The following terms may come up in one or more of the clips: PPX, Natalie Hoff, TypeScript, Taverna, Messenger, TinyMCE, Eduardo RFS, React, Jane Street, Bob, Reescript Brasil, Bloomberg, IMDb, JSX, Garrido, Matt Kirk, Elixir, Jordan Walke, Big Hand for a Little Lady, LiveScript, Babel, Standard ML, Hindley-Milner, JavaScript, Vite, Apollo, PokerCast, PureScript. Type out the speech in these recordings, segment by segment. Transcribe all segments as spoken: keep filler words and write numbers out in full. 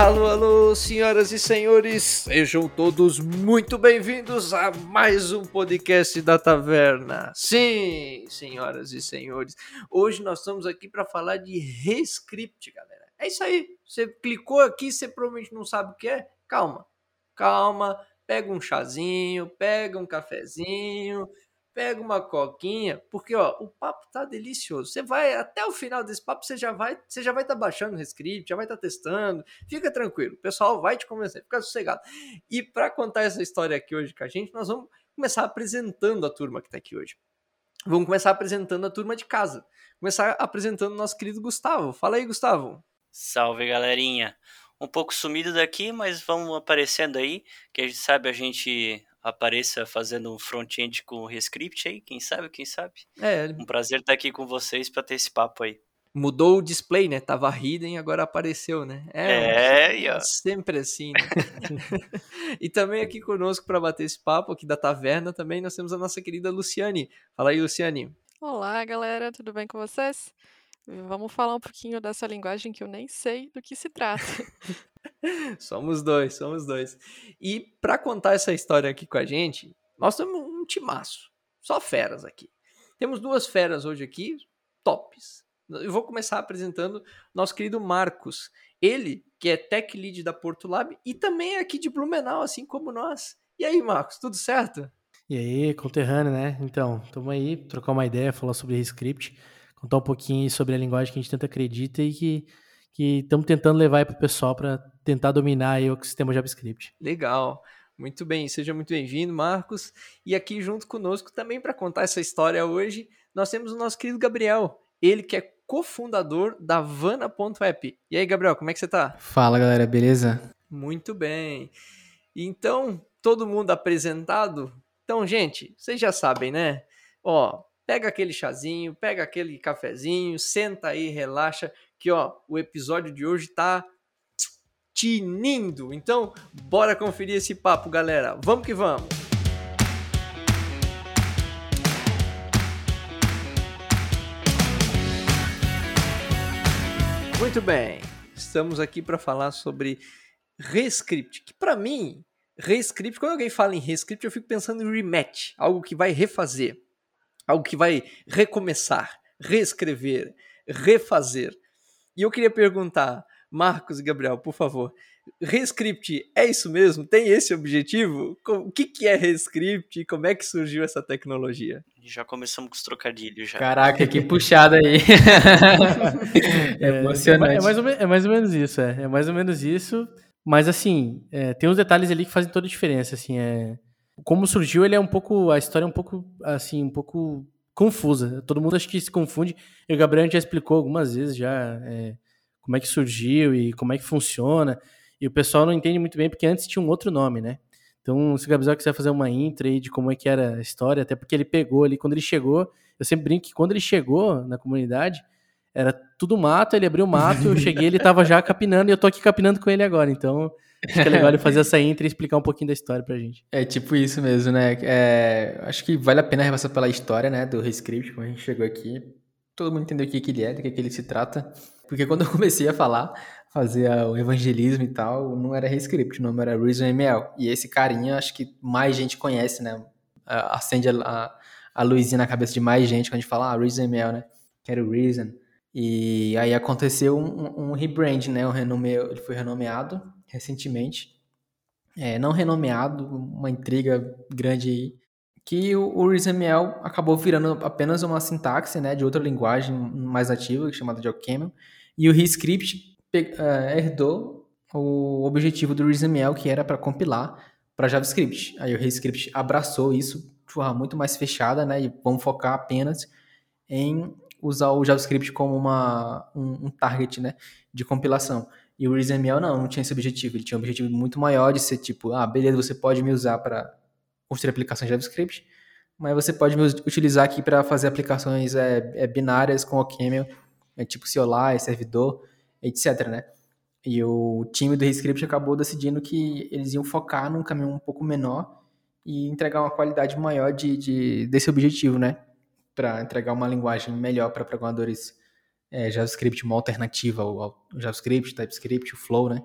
Alô, alô, senhoras e senhores, sejam todos muito bem-vindos a mais um podcast da Taverna. Sim, senhoras e senhores, hoje nós estamos aqui para falar de ReScript, galera. É isso aí, você clicou aqui, você provavelmente não sabe o que é, calma, calma, pega um chazinho, pega um cafezinho, pega uma coquinha, porque ó, o papo tá delicioso. Você vai até o final desse papo, você já vai, você já vai estar tá baixando o ReScript, já vai estar tá testando. Fica tranquilo, o pessoal vai te convencer, fica sossegado. E para contar essa história aqui hoje com a gente, nós vamos começar apresentando a turma que está aqui hoje. Vamos começar apresentando a turma de casa. Começar apresentando o nosso querido Gustavo. Fala aí, Gustavo. Salve, galerinha. Um pouco sumido daqui, mas vamos aparecendo aí, que a gente sabe a gente apareça fazendo um front-end com o ReScript aí, quem sabe, quem sabe. É. Um prazer estar aqui com vocês para ter esse papo aí. Mudou o display, né? Tava hidden, agora apareceu, né? É, é, é sempre assim, né? E também aqui conosco para bater esse papo aqui da Taverna também, nós temos a nossa querida Luciane. Fala aí, Luciane. Olá, galera, tudo bem com vocês? Vamos falar um pouquinho dessa linguagem que eu nem sei do que se trata. Somos dois, somos dois. E para contar essa história aqui com a gente, nós temos um timaço, só feras aqui. Temos duas feras hoje aqui, tops. Eu vou começar apresentando nosso querido Marcos. Ele, que é Tech Lead da Porto Lab e também é aqui de Blumenau, assim como nós. E aí, Marcos, tudo certo? E aí, conterrâneo, né? Então, estamos aí, trocar uma ideia, falar sobre ReScript, contar um pouquinho sobre a linguagem que a gente tanto acredita e que estamos tentando levar aí para o pessoal para tentar dominar aí o sistema JavaScript. Legal, muito bem, seja muito bem-vindo, Marcos. E aqui junto conosco também para contar essa história hoje, nós temos o nosso querido Gabriel, ele que é cofundador da Vana.app. E aí, Gabriel, como é que você tá? Fala, galera, beleza? Muito bem. Então, todo mundo apresentado? Então, gente, vocês já sabem, né? Ó, pega aquele chazinho, pega aquele cafezinho, senta aí, relaxa, que ó, o episódio de hoje tá tinindo. Então, bora conferir esse papo, galera. Vamos que vamos! Muito bem, estamos aqui para falar sobre ReScript, que para mim, ReScript, quando alguém fala em ReScript, eu fico pensando em rematch, algo que vai refazer, algo que vai recomeçar, reescrever, refazer. E eu queria perguntar, Marcos e Gabriel, por favor, ReScript é isso mesmo? Tem esse objetivo? O que, que é ReScript e como é que surgiu essa tecnologia? Já começamos com os trocadilhos. Já. Caraca, que puxada aí. é, é emocionante. É mais, ou, é mais ou menos isso, é. É mais ou menos isso, mas assim, é, tem uns detalhes ali que fazem toda a diferença, assim, é... Como surgiu, ele é um pouco... A história é um pouco, assim, um pouco... confusa. Todo mundo acho que se confunde. E o Gabriel já explicou algumas vezes já é, como é que surgiu e como é que funciona. E o pessoal não entende muito bem, porque antes tinha um outro nome, né? Então, se o Gabriel quiser fazer uma intro aí de como é que era a história, até porque ele pegou ali, quando ele chegou, eu sempre brinco que quando ele chegou na comunidade, era tudo mato, ele abriu o mato, eu cheguei, ele tava já capinando, e eu tô aqui capinando com ele agora, então... Acho que é legal ele fazer essa intro e explicar um pouquinho da história pra gente. É tipo isso mesmo, né? É, acho que vale a pena repassar pela história, né, do ReScript, como a gente chegou aqui. Todo mundo entendeu o que, que ele é, do que, que ele se trata. Porque quando eu comecei a falar, fazer o evangelismo e tal, não era ReScript, o nome era ReasonML. E esse carinha, acho que mais gente conhece, né? Acende a, a, a luzinha na cabeça de mais gente quando a gente fala, ah, ReasonML, né? Quero Reason. E aí aconteceu um, um rebrand, né? Um renome, ele foi renomeado recentemente, é, não renomeado, uma intriga grande aí, que o, o ReasonML acabou virando apenas uma sintaxe, né, de outra linguagem mais nativa, chamada de OCaml, e o ReScript pe- uh, herdou o objetivo do ReasonML, que era para compilar para JavaScript. Aí o ReScript abraçou isso de forma muito mais fechada, né, e vamos focar apenas em usar o JavaScript como uma, um, um target, né, de compilação. E o ReasonML não, não tinha esse objetivo. Ele tinha um objetivo muito maior de ser tipo, ah, beleza, você pode me usar para construir aplicações de JavaScript, mas você pode me utilizar aqui para fazer aplicações é, é, binárias com OCaml, é, tipo C O L I, servidor, etcétera, né? E o time do ReScript acabou decidindo que eles iam focar num caminho um pouco menor e entregar uma qualidade maior de, de, desse objetivo, né? Para entregar uma linguagem melhor para programadores. É, JavaScript, uma alternativa ao, ao JavaScript, TypeScript, o Flow, né?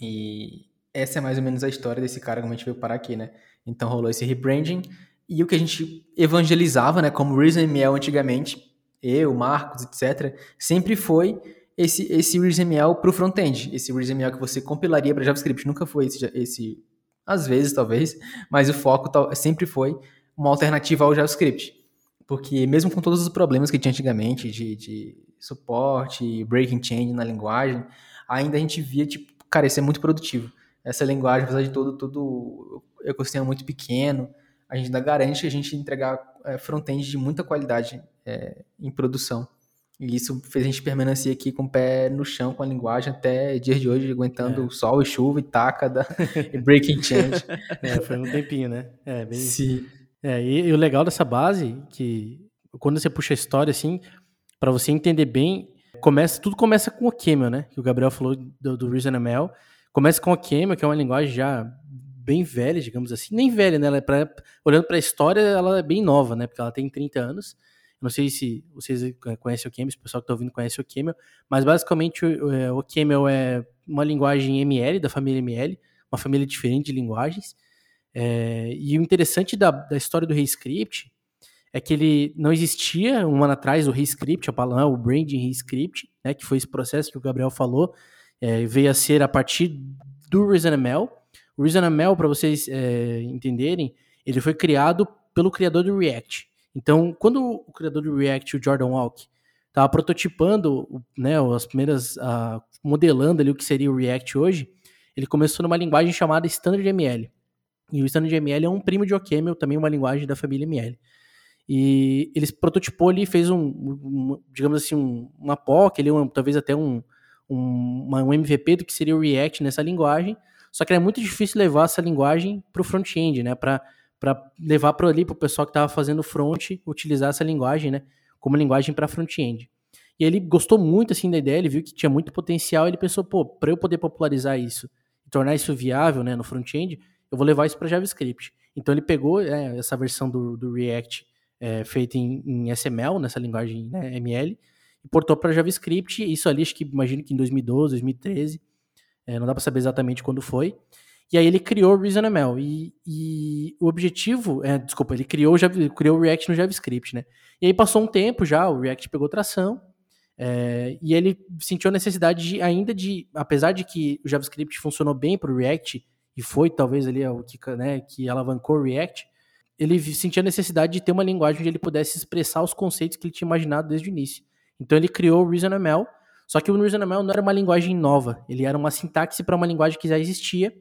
E essa é mais ou menos a história desse cara, como a gente veio parar aqui, né? Então rolou esse rebranding, e o que a gente evangelizava, né, como ReasonML antigamente, eu, Marcos, etcétera, sempre foi esse, esse ReasonML para o front-end, esse ReasonML que você compilaria para JavaScript, nunca foi esse, esse, às vezes talvez, mas o foco tal, sempre foi uma alternativa ao JavaScript, porque mesmo com todos os problemas que tinha antigamente de, de suporte, breaking change na linguagem, ainda a gente via, tipo, cara, isso é muito produtivo, essa linguagem, apesar de todo, todo ecossistema muito pequeno, a gente ainda garante que a gente entregar é, front-end de muita qualidade é, em produção. E isso fez a gente permanecer aqui com o pé no chão com a linguagem até dias de hoje, aguentando é. sol e chuva e tacada e breaking change. É, foi um tempinho, né? É, bem Sim. É, e, e o legal dessa base, que quando você puxa a história, assim, para você entender bem, começa, tudo começa com o OCaml, né? Que o Gabriel falou do, do ReasonML. Começa com o OCaml, que é uma linguagem já bem velha, digamos assim. Nem velha, né? Ela é pra, olhando para a história, ela é bem nova, né? Porque ela tem trinta anos. Não sei se vocês conhecem o OCaml, se o pessoal que está ouvindo conhece o OCaml, mas basicamente o OCaml é uma linguagem M L, da família M L, uma família diferente de linguagens. É, e o interessante da, da história do ReScript é que ele não existia um ano atrás, o ReScript, a palavra, o branding ReScript, né, que foi esse processo que o Gabriel falou, é, veio a ser a partir do ReasonML. O ReasonML, para vocês é, entenderem, ele foi criado pelo criador do React. Então, quando o criador do React, o Jordan Walke, estava prototipando, né, as primeiras, uh, modelando ali o que seria o React hoje, ele começou numa linguagem chamada Standard M L. E o Standard M L é um primo de OCaml, também uma linguagem da família M L. E eles prototipou ali, fez um, um digamos assim, um, uma P O C, ali, um, talvez até um, um, uma, um M V P do que seria o React nessa linguagem. Só que era muito difícil levar essa linguagem para o front-end, né? Para levar para ali para o pessoal que estava fazendo front, utilizar essa linguagem, né? Como linguagem para front-end. E ele gostou muito assim, da ideia, ele viu que tinha muito potencial, ele pensou, pô, para eu poder popularizar isso e tornar isso viável, né, no front-end, eu vou levar isso para JavaScript. Então ele pegou é, essa versão do, do React é, feita em, em S M L, nessa linguagem, né, M L, e portou para JavaScript, isso ali acho que imagino que em dois mil e doze, dois mil e treze, É, não dá para saber exatamente quando foi. E aí ele criou o ReasonML. E, e o objetivo... É, desculpa, ele criou, já, criou o React no JavaScript, né? E aí passou um tempo já, o React pegou tração. É, e ele sentiu a necessidade de, ainda de... Apesar de que o JavaScript funcionou bem para o React, e foi talvez ali o que, né, que alavancou o React, ele sentiu a necessidade de ter uma linguagem onde ele pudesse expressar os conceitos que ele tinha imaginado desde o início. Então ele criou o ReasonML. Só que o ReasonML não era uma linguagem nova, ele era uma sintaxe para uma linguagem que já existia,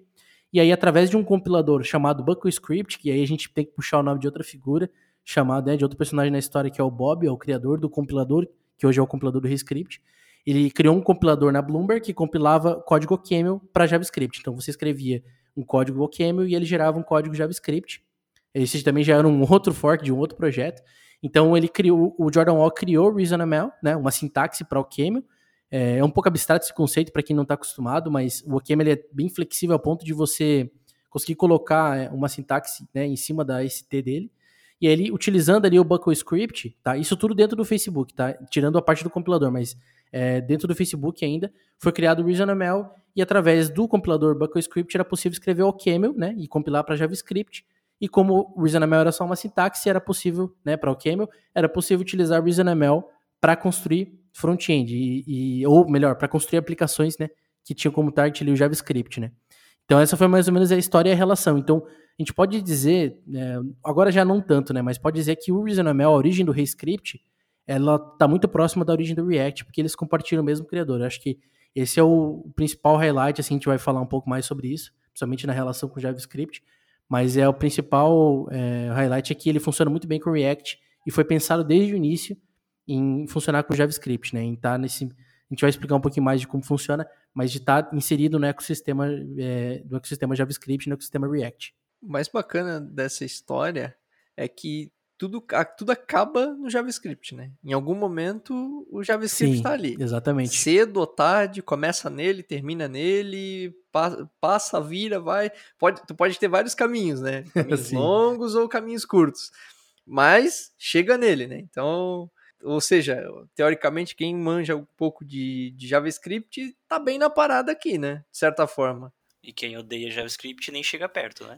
e aí através de um compilador chamado BuckleScript, que aí a gente tem que puxar o nome de outra figura, chamado, né, de outro personagem na história, que é o Bob, é o criador do compilador, que hoje é o compilador do ReScript, ele criou um compilador na Bloomberg que compilava código OCaml para JavaScript. Então você escrevia um código OCaml e ele gerava um código JavaScript. Esse também já era um outro fork de um outro projeto. Então ele criou, o Jordan Walke criou o ReasonML, né, uma sintaxe para OCaml. É um pouco abstrato esse conceito para quem não está acostumado, mas o OCaml ele é bem flexível ao ponto de você conseguir colocar uma sintaxe, né, em cima da S T dele. E ele, utilizando ali o BuckleScript, tá? Isso tudo dentro do Facebook, tá? Tirando a parte do compilador, mas é, dentro do Facebook ainda, foi criado o ReasonML e através do compilador BuckleScript era possível escrever o OCaml, né, e compilar para JavaScript. E como o ReasonML era só uma sintaxe, era possível, né, para o OCaml, era possível utilizar o ReasonML para construir front-end, e, e, ou melhor, para construir aplicações, né, que tinham como target ali o JavaScript, né. Então essa foi mais ou menos a história e a relação. Então a gente pode dizer, é, agora já não tanto, né, mas pode dizer que o ReasonML, a origem do ReScript, ela está muito próxima da origem do React, porque eles compartilham o mesmo criador. Eu acho que esse é o principal highlight, assim, a gente vai falar um pouco mais sobre isso, principalmente na relação com o JavaScript, mas é o principal é, highlight é que ele funciona muito bem com o React e foi pensado desde o início em funcionar com o JavaScript, né? Em tá nesse, a gente vai explicar um pouquinho mais de como funciona, mas de estar tá inserido no ecossistema, é, no ecossistema JavaScript, no ecossistema React. O mais bacana dessa história é que tudo, tudo acaba no JavaScript, né? Em algum momento o JavaScript está ali. Exatamente. Cedo ou tarde, começa nele, termina nele, passa, passa vira, vai. Pode, tu pode ter vários caminhos, né? Caminhos longos ou caminhos curtos, mas chega nele, né? Então Ou seja, teoricamente, quem manja um pouco de, de JavaScript tá bem na parada aqui, né? De certa forma. E quem odeia JavaScript nem chega perto, né?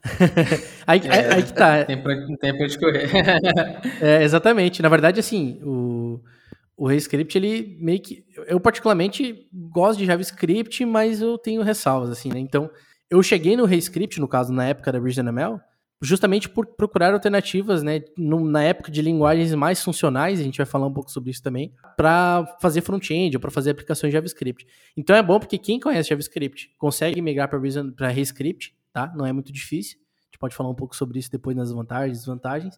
aí, é, aí, aí que tá. Tem pra, tem pra escorrer. É, exatamente. Na verdade, assim, o, o ReScript, ele meio que... Eu, particularmente, gosto de JavaScript, mas eu tenho ressalvas, assim, né? Então, eu cheguei no ReScript, no caso, na época da ReasonML, justamente por procurar alternativas, né, na época de linguagens mais funcionais, a gente vai falar um pouco sobre isso também, para fazer front-end ou para fazer aplicações de JavaScript. Então é bom porque quem conhece JavaScript consegue migrar para ReScript, tá? Não é muito difícil, a gente pode falar um pouco sobre isso depois nas vantagens e desvantagens.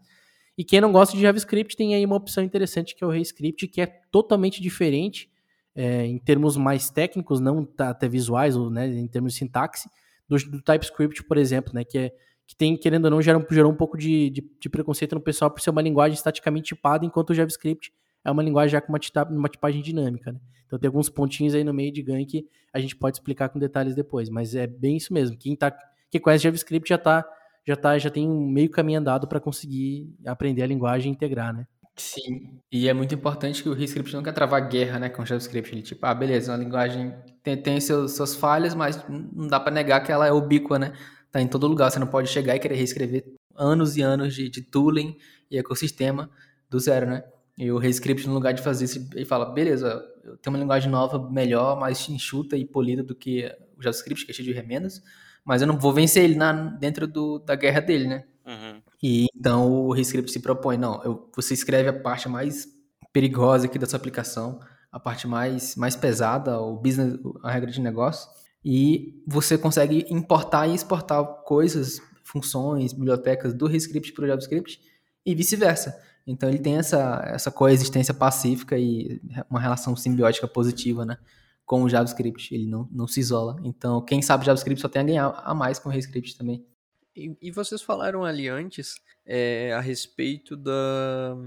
E quem não gosta de JavaScript tem aí uma opção interessante que é o ReScript, que é totalmente diferente é, em termos mais técnicos, não até visuais, ou, né, em termos de sintaxe, do, do TypeScript, por exemplo, né, que é que tem, querendo ou não, gerou, gerou um pouco de, de, de preconceito no pessoal por ser uma linguagem estaticamente tipada, enquanto o JavaScript é uma linguagem já com uma, tita, uma tipagem dinâmica, né? Então tem alguns pontinhos aí no meio de ganho que a gente pode explicar com detalhes depois, mas é bem isso mesmo. Quem, tá, quem conhece JavaScript já, tá, já, tá, já tem um meio caminho andado para conseguir aprender a linguagem e integrar, né? Sim, e é muito importante que o ReScript não quer travar guerra, né, com o JavaScript. Ele, tipo, ah, beleza, uma linguagem tem, tem seus, suas falhas, mas não dá para negar que ela é ubíqua, né? Tá em todo lugar, você não pode chegar e querer reescrever anos e anos de, de tooling e ecossistema do zero, né? E o ReScript, no lugar de fazer isso, ele fala, beleza, eu tenho uma linguagem nova, melhor, mais enxuta e polida do que o JavaScript, que é cheio de remendas, mas eu não vou vencer ele na, dentro do, da guerra dele, né? Uhum. E então o ReScript se propõe, não, eu, você escreve a parte mais perigosa aqui da sua aplicação, a parte mais, mais pesada, o business, a regra de negócio, e você consegue importar e exportar coisas, funções, bibliotecas do ReScript para o JavaScript e vice-versa. Então ele tem essa, essa coexistência pacífica e uma relação simbiótica positiva, né, com o JavaScript. Ele não, não se isola. Então quem sabe JavaScript só tem a ganhar a mais com o ReScript também. E, e vocês falaram ali antes é, a respeito da...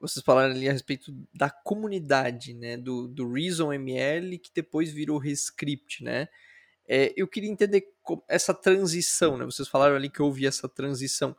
Vocês falaram ali a respeito da comunidade, né, do, do ReasonML, que depois virou ReScript, né? É, eu queria entender essa transição, né? Vocês falaram ali que houve essa transição.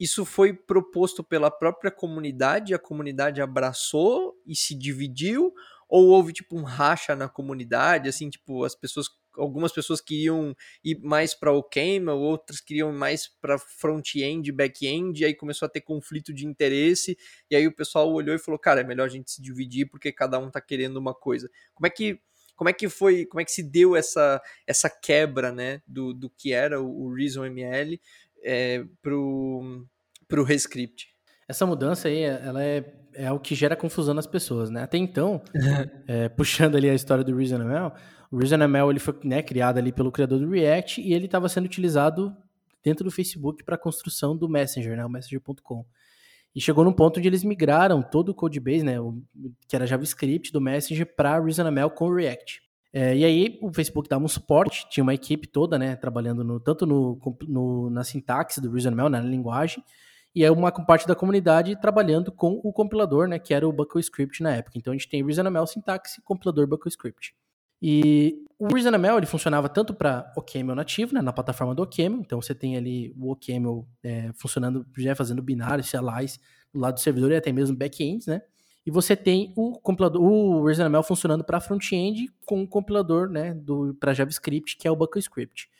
Isso foi proposto pela própria comunidade, a comunidade abraçou e se dividiu, ou houve tipo um racha na comunidade, assim, tipo, as pessoas, algumas pessoas queriam ir mais para OCaml, outras queriam ir mais para front-end, back-end, e aí começou a ter conflito de interesse, e aí o pessoal olhou e falou, cara, é melhor a gente se dividir porque cada um tá querendo uma coisa. Como é que Como é que foi, como é que se deu essa, essa quebra, né, do, do que era o ReasonML é, pro, pro ReScript? Essa mudança aí, ela é, é o que gera confusão nas pessoas, né? Até então, é, puxando ali a história do ReasonML, o ReasonML, ele foi, né, criado ali pelo criador do React e ele estava sendo utilizado dentro do Facebook para a construção do Messenger, né, o messenger ponto com. E chegou num ponto onde eles migraram todo o codebase, né, o, que era JavaScript, do Messenger para ReasonML com React. É, e aí o Facebook dava um suporte, tinha uma equipe toda, né, trabalhando no, tanto no, no, na sintaxe do ReasonML, na linguagem, e aí uma parte da comunidade trabalhando com o compilador, né, que era o BuckleScript na época. Então a gente tem ReasonML, sintaxe, compilador, BuckleScript. E o ReasonML, ele funcionava tanto para OCaml nativo, né, na plataforma do OCaml, então você tem ali o OCaml é, funcionando, já fazendo binário, C L Is, do lado do servidor e até mesmo back-ends, né, e você tem o compilador, o ReasonML funcionando para front-end com o compilador, né, para JavaScript, que é o BuckleScript.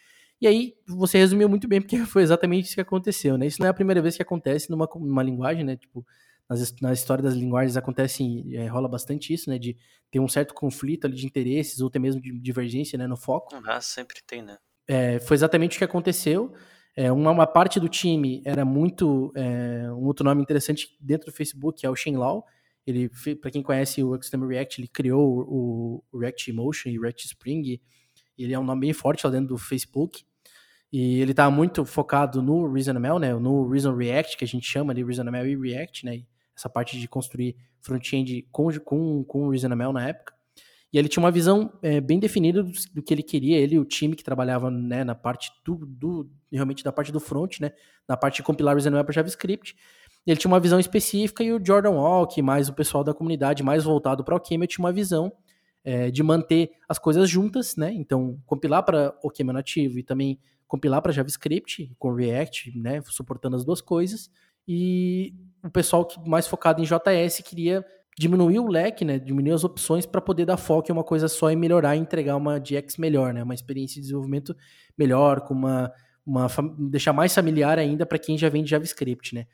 E aí, você resumiu muito bem, porque foi exatamente isso que aconteceu, né, isso não é a primeira vez que acontece numa, numa linguagem, né, tipo... Na história das linguagens acontece, é, rola bastante isso, né? De ter um certo conflito ali de interesses ou até mesmo de divergência, né, no foco. Ah, sempre tem, né? É, foi exatamente o que aconteceu. É, uma, uma parte do time era muito... É, um outro nome interessante dentro do Facebook é o Shen Lau. Ele, para quem conhece o ecossistema React, ele criou o, o React Emotion e o React Spring. Ele é um nome bem forte lá dentro do Facebook. E ele tá muito focado no ReasonML, né? No Reason React, que a gente chama ali ReasonML e React, né? Essa parte de construir front-end com, com, com o ReasonML na época. E ele tinha uma visão é, bem definida do, do que ele queria, ele e o time que trabalhava, né, na parte do, do... realmente da parte do front, né, na parte de compilar o ReasonML para JavaScript. Ele tinha uma visão específica e o Jordan Walke, mais o pessoal da comunidade, mais voltado para o OCaml, tinha uma visão é, de manter as coisas juntas, né? Então, compilar para OCaml nativo e também compilar para JavaScript com React, né, suportando as duas coisas. E o pessoal mais focado em J S queria diminuir o leque, né? Diminuir as opções para poder dar foco em uma coisa só e melhorar e entregar uma J X melhor, né? Uma experiência de desenvolvimento melhor, com uma, uma deixar mais familiar ainda para quem já vem de JavaScript, né?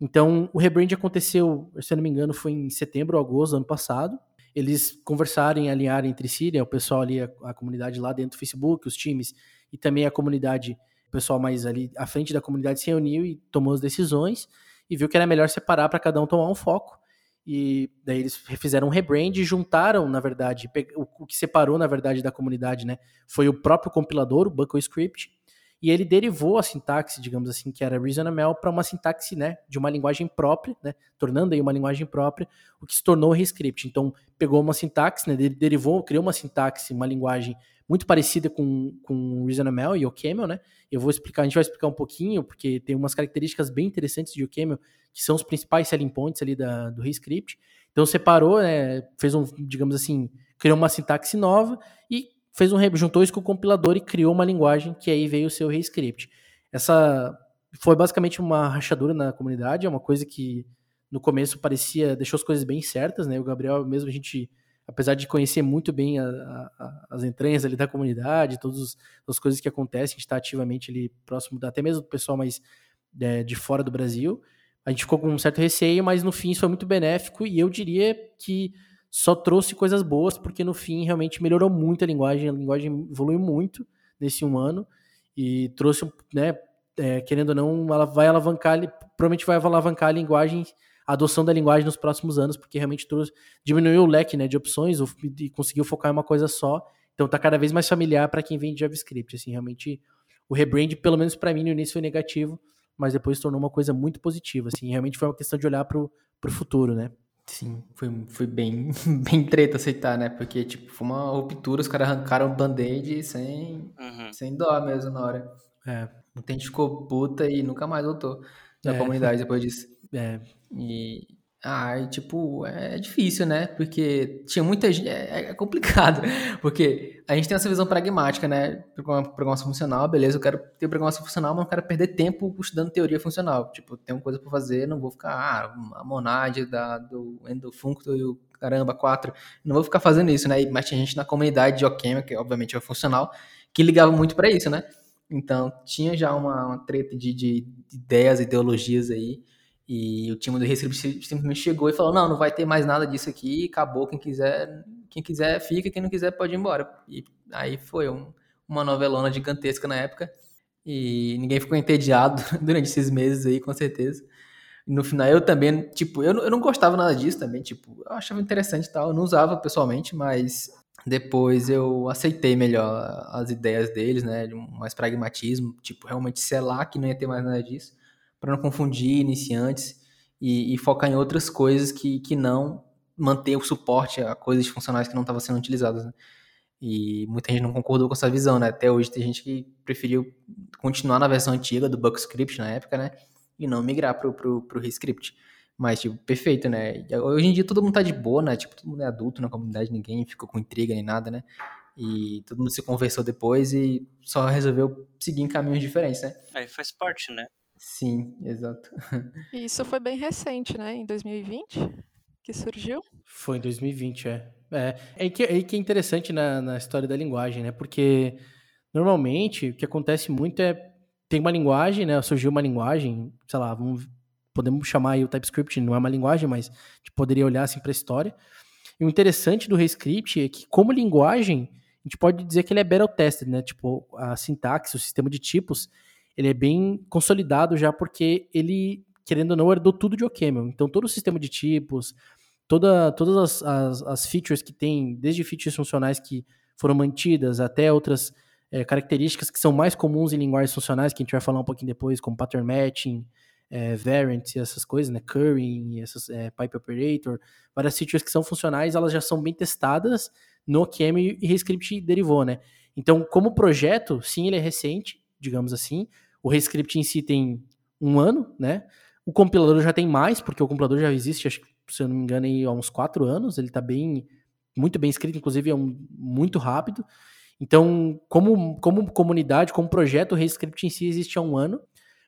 Então, o rebrand aconteceu, se eu não me engano, foi em setembro ou agosto do ano passado. Eles conversaram e alinharam entre si, né? O pessoal ali, a, a comunidade lá dentro do Facebook, os times e também a comunidade, o pessoal mais ali à frente da comunidade se reuniu e tomou as decisões e viu que era melhor separar para cada um tomar um foco. E daí eles fizeram um rebrand e juntaram, na verdade, o que separou, na verdade, da comunidade, né? Foi o próprio compilador, o BuckleScript, e ele derivou a sintaxe, digamos assim, que era ReasonML, para uma sintaxe, né, de uma linguagem própria, né, tornando aí uma linguagem própria, o que se tornou o ReScript. Então, pegou uma sintaxe, né, derivou, criou uma sintaxe, uma linguagem muito parecida com, com ReasonML e OCaml, né? Eu vou explicar, a gente vai explicar um pouquinho, porque tem umas características bem interessantes de OCaml, que são os principais selling points ali da, do ReScript. Então, separou, né, fez um, digamos assim, criou uma sintaxe nova e fez um, juntou isso com o compilador e criou uma linguagem que aí veio o seu ReScript. Essa foi basicamente uma rachadura na comunidade, é uma coisa que no começo parecia, deixou as coisas bem certas, né? O Gabriel mesmo, a gente, apesar de conhecer muito bem a, a, as entranhas ali da comunidade, todas as coisas que acontecem, a gente está ativamente ali próximo, até mesmo do pessoal mais é, de fora do Brasil, a gente ficou com um certo receio, mas no fim isso foi muito benéfico e eu diria que só trouxe coisas boas, porque no fim realmente melhorou muito a linguagem, a linguagem evoluiu muito nesse um ano e trouxe, né, é, querendo ou não, ela vai alavancar, provavelmente vai alavancar a linguagem, a adoção da linguagem nos próximos anos, porque realmente trouxe, diminuiu o leque, né, de opções e conseguiu focar em uma coisa só, então está cada vez mais familiar para quem vem de JavaScript, assim, realmente o rebrand, pelo menos para mim no início foi negativo, mas depois se tornou uma coisa muito positiva, assim, realmente foi uma questão de olhar para o futuro, né. Sim, foi, foi bem, bem treta aceitar, né? Porque, tipo, foi uma ruptura, os caras arrancaram o band-aid sem, uhum. sem dó mesmo na hora. É. Muita gente ficou puta e nunca mais voltou da é, comunidade depois disso. É. E, ah, e, tipo, é difícil, né? Porque tinha muita gente, é, é complicado, porque a gente tem essa visão pragmática, né? Programação funcional, beleza, eu quero ter programação funcional, mas não quero perder tempo estudando teoria funcional. Tipo, tem uma coisa pra fazer, não vou ficar, ah, a monad da, do endofuncto e o caramba, quatro, não vou ficar fazendo isso, né? Mas tinha gente na comunidade de OCaml, que obviamente é funcional, que ligava muito pra isso, né? Então, tinha já uma, uma treta de, de ideias, ideologias aí, e o time do ReScript simplesmente chegou e falou, não, não vai ter mais nada disso aqui, acabou, quem quiser, quem quiser fica, quem não quiser pode ir embora. E aí foi um, uma novelona gigantesca na época, e ninguém ficou entediado durante esses meses aí, com certeza. E no final eu também, tipo, eu, eu não gostava nada disso também, tipo, eu achava interessante e tal, eu não usava pessoalmente, mas depois eu aceitei melhor as ideias deles, né, de um mais pragmatismo, tipo, realmente selar que não ia ter mais nada disso, para não confundir iniciantes e, e focar em outras coisas que, que não manter o suporte a coisas funcionais que não estavam sendo utilizadas, né? E muita gente não concordou com essa visão, né? Até hoje tem gente que preferiu continuar na versão antiga do BuckleScript na época, né? E não migrar pro, pro, pro ReScript. Mas, tipo, perfeito, né? Hoje em dia todo mundo tá de boa, né? Tipo, todo mundo é adulto na comunidade, ninguém ficou com intriga nem nada, né? E todo mundo se conversou depois e só resolveu seguir em caminhos diferentes, né? Aí faz parte, né? Sim, exato. E isso foi bem recente, né? Em dois mil e vinte que surgiu? Foi em dois mil e vinte, é. É, é, que, é que é interessante na, na história da linguagem, né? Porque normalmente o que acontece muito é tem uma linguagem, né? Surgiu uma linguagem, sei lá, vamos, podemos chamar aí o TypeScript, não é uma linguagem, mas a gente poderia olhar assim para a história. E o interessante do ReScript é que como linguagem, a gente pode dizer que ele é battle tested, né? Tipo, a sintaxe, o sistema de tipos, ele é bem consolidado já porque ele, querendo ou não, herdou tudo de OCaml. Então, todo o sistema de tipos, toda, todas as, as, as features que tem, desde features funcionais que foram mantidas até outras é, características que são mais comuns em linguagens funcionais, que a gente vai falar um pouquinho depois, como pattern matching, é, variants e essas coisas, né? Currying, essas, é, pipe operator, várias features que são funcionais, elas já são bem testadas no OCaml e ReScript derivou, né? Então, como projeto, sim, ele é recente, digamos assim. O ReScript em si tem um ano, né? O compilador já tem mais, porque o compilador já existe, acho que, se eu não me engano, aí, há uns quatro anos. Ele está bem, muito bem escrito, inclusive é um, muito rápido. Então, como, como comunidade, como projeto, o ReScript em si existe há um ano,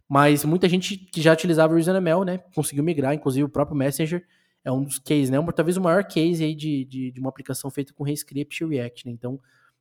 mas muita gente que já utilizava o ReasonML, né? Conseguiu migrar, inclusive o próprio Messenger é um dos cases, né? Talvez o maior case aí de, de, de uma aplicação feita com ReScript e React, né? Então,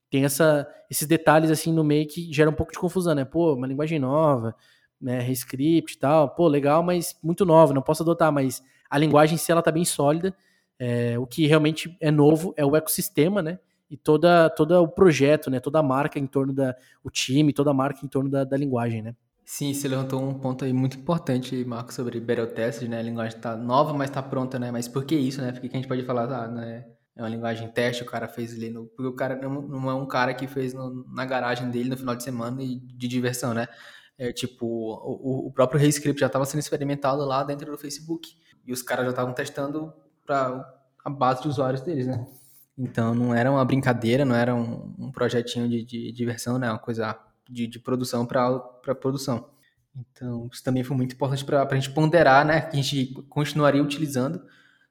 tem essa, esses detalhes assim no meio que gera um pouco de confusão, né? Pô, uma linguagem nova, né? ReScript e tal. Pô, legal, mas muito nova, não posso adotar. Mas a linguagem, se ela tá bem sólida, é, o que realmente é novo é o ecossistema, né? E toda, toda o projeto, né? Toda a marca em torno da... O time, toda a marca em torno da, da linguagem, né? Sim, você levantou um ponto aí muito importante, Marcos, sobre Battle Test, né? A linguagem tá nova, mas tá pronta, né? Mas por que isso, né? Porque a gente pode falar, tá, né? É uma linguagem teste, o cara fez ali no... Porque o cara não, não é um cara que fez no, na garagem dele no final de semana e de diversão, né? É tipo, o, o próprio ReScript já estava sendo experimentado lá dentro do Facebook. E os caras já estavam testando para a base de usuários deles, né? Então, não era uma brincadeira, não era um, um projetinho de, de diversão, né? Uma coisa de, de produção para produção. Então, isso também foi muito importante para a gente ponderar, né? Que a gente continuaria utilizando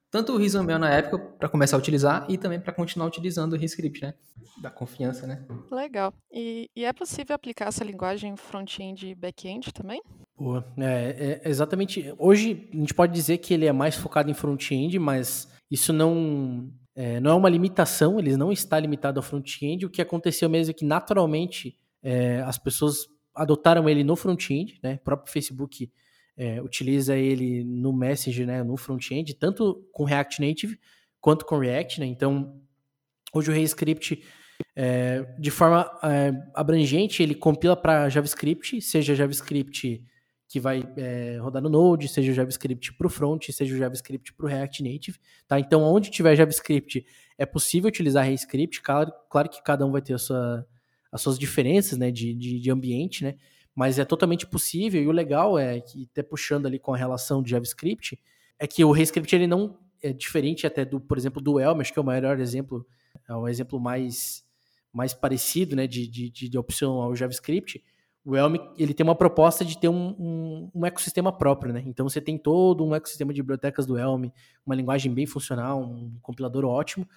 tanto o ReasonML na época para começar a utilizar e também para continuar utilizando o ReScript, né? Da confiança, né? Legal. E, e é possível aplicar essa linguagem front-end e back-end também? Boa. É, é, exatamente. Hoje, a gente pode dizer que ele é mais focado em front-end, mas isso não... É, não é uma limitação, eles não está limitado ao front-end. O que aconteceu mesmo é que naturalmente é, as pessoas adotaram ele no front-end, né? O próprio Facebook é, utiliza ele no Messenger, né? No front-end, tanto com React Native quanto com React, né? Então, hoje o ReScript, é, de forma é, abrangente, ele compila para JavaScript, seja JavaScript que vai é, rodar no Node, seja o JavaScript para o front, seja o JavaScript para o React Native, tá? Então, onde tiver JavaScript, é possível utilizar ReScript, claro, claro que cada um vai ter a sua, as suas diferenças, né, de, de, de ambiente, né? Mas é totalmente possível, e o legal é que, até puxando ali com a relação de JavaScript, é que o ReScript, ele não é diferente até, do, por exemplo, do Elm, acho que é o maior exemplo, é um exemplo mais, mais parecido, né, de, de, de opção ao JavaScript. O Elm, ele tem uma proposta de ter um, um, um ecossistema próprio, né? Então, você tem todo um ecossistema de bibliotecas do Elm, uma linguagem bem funcional, um compilador ótimo.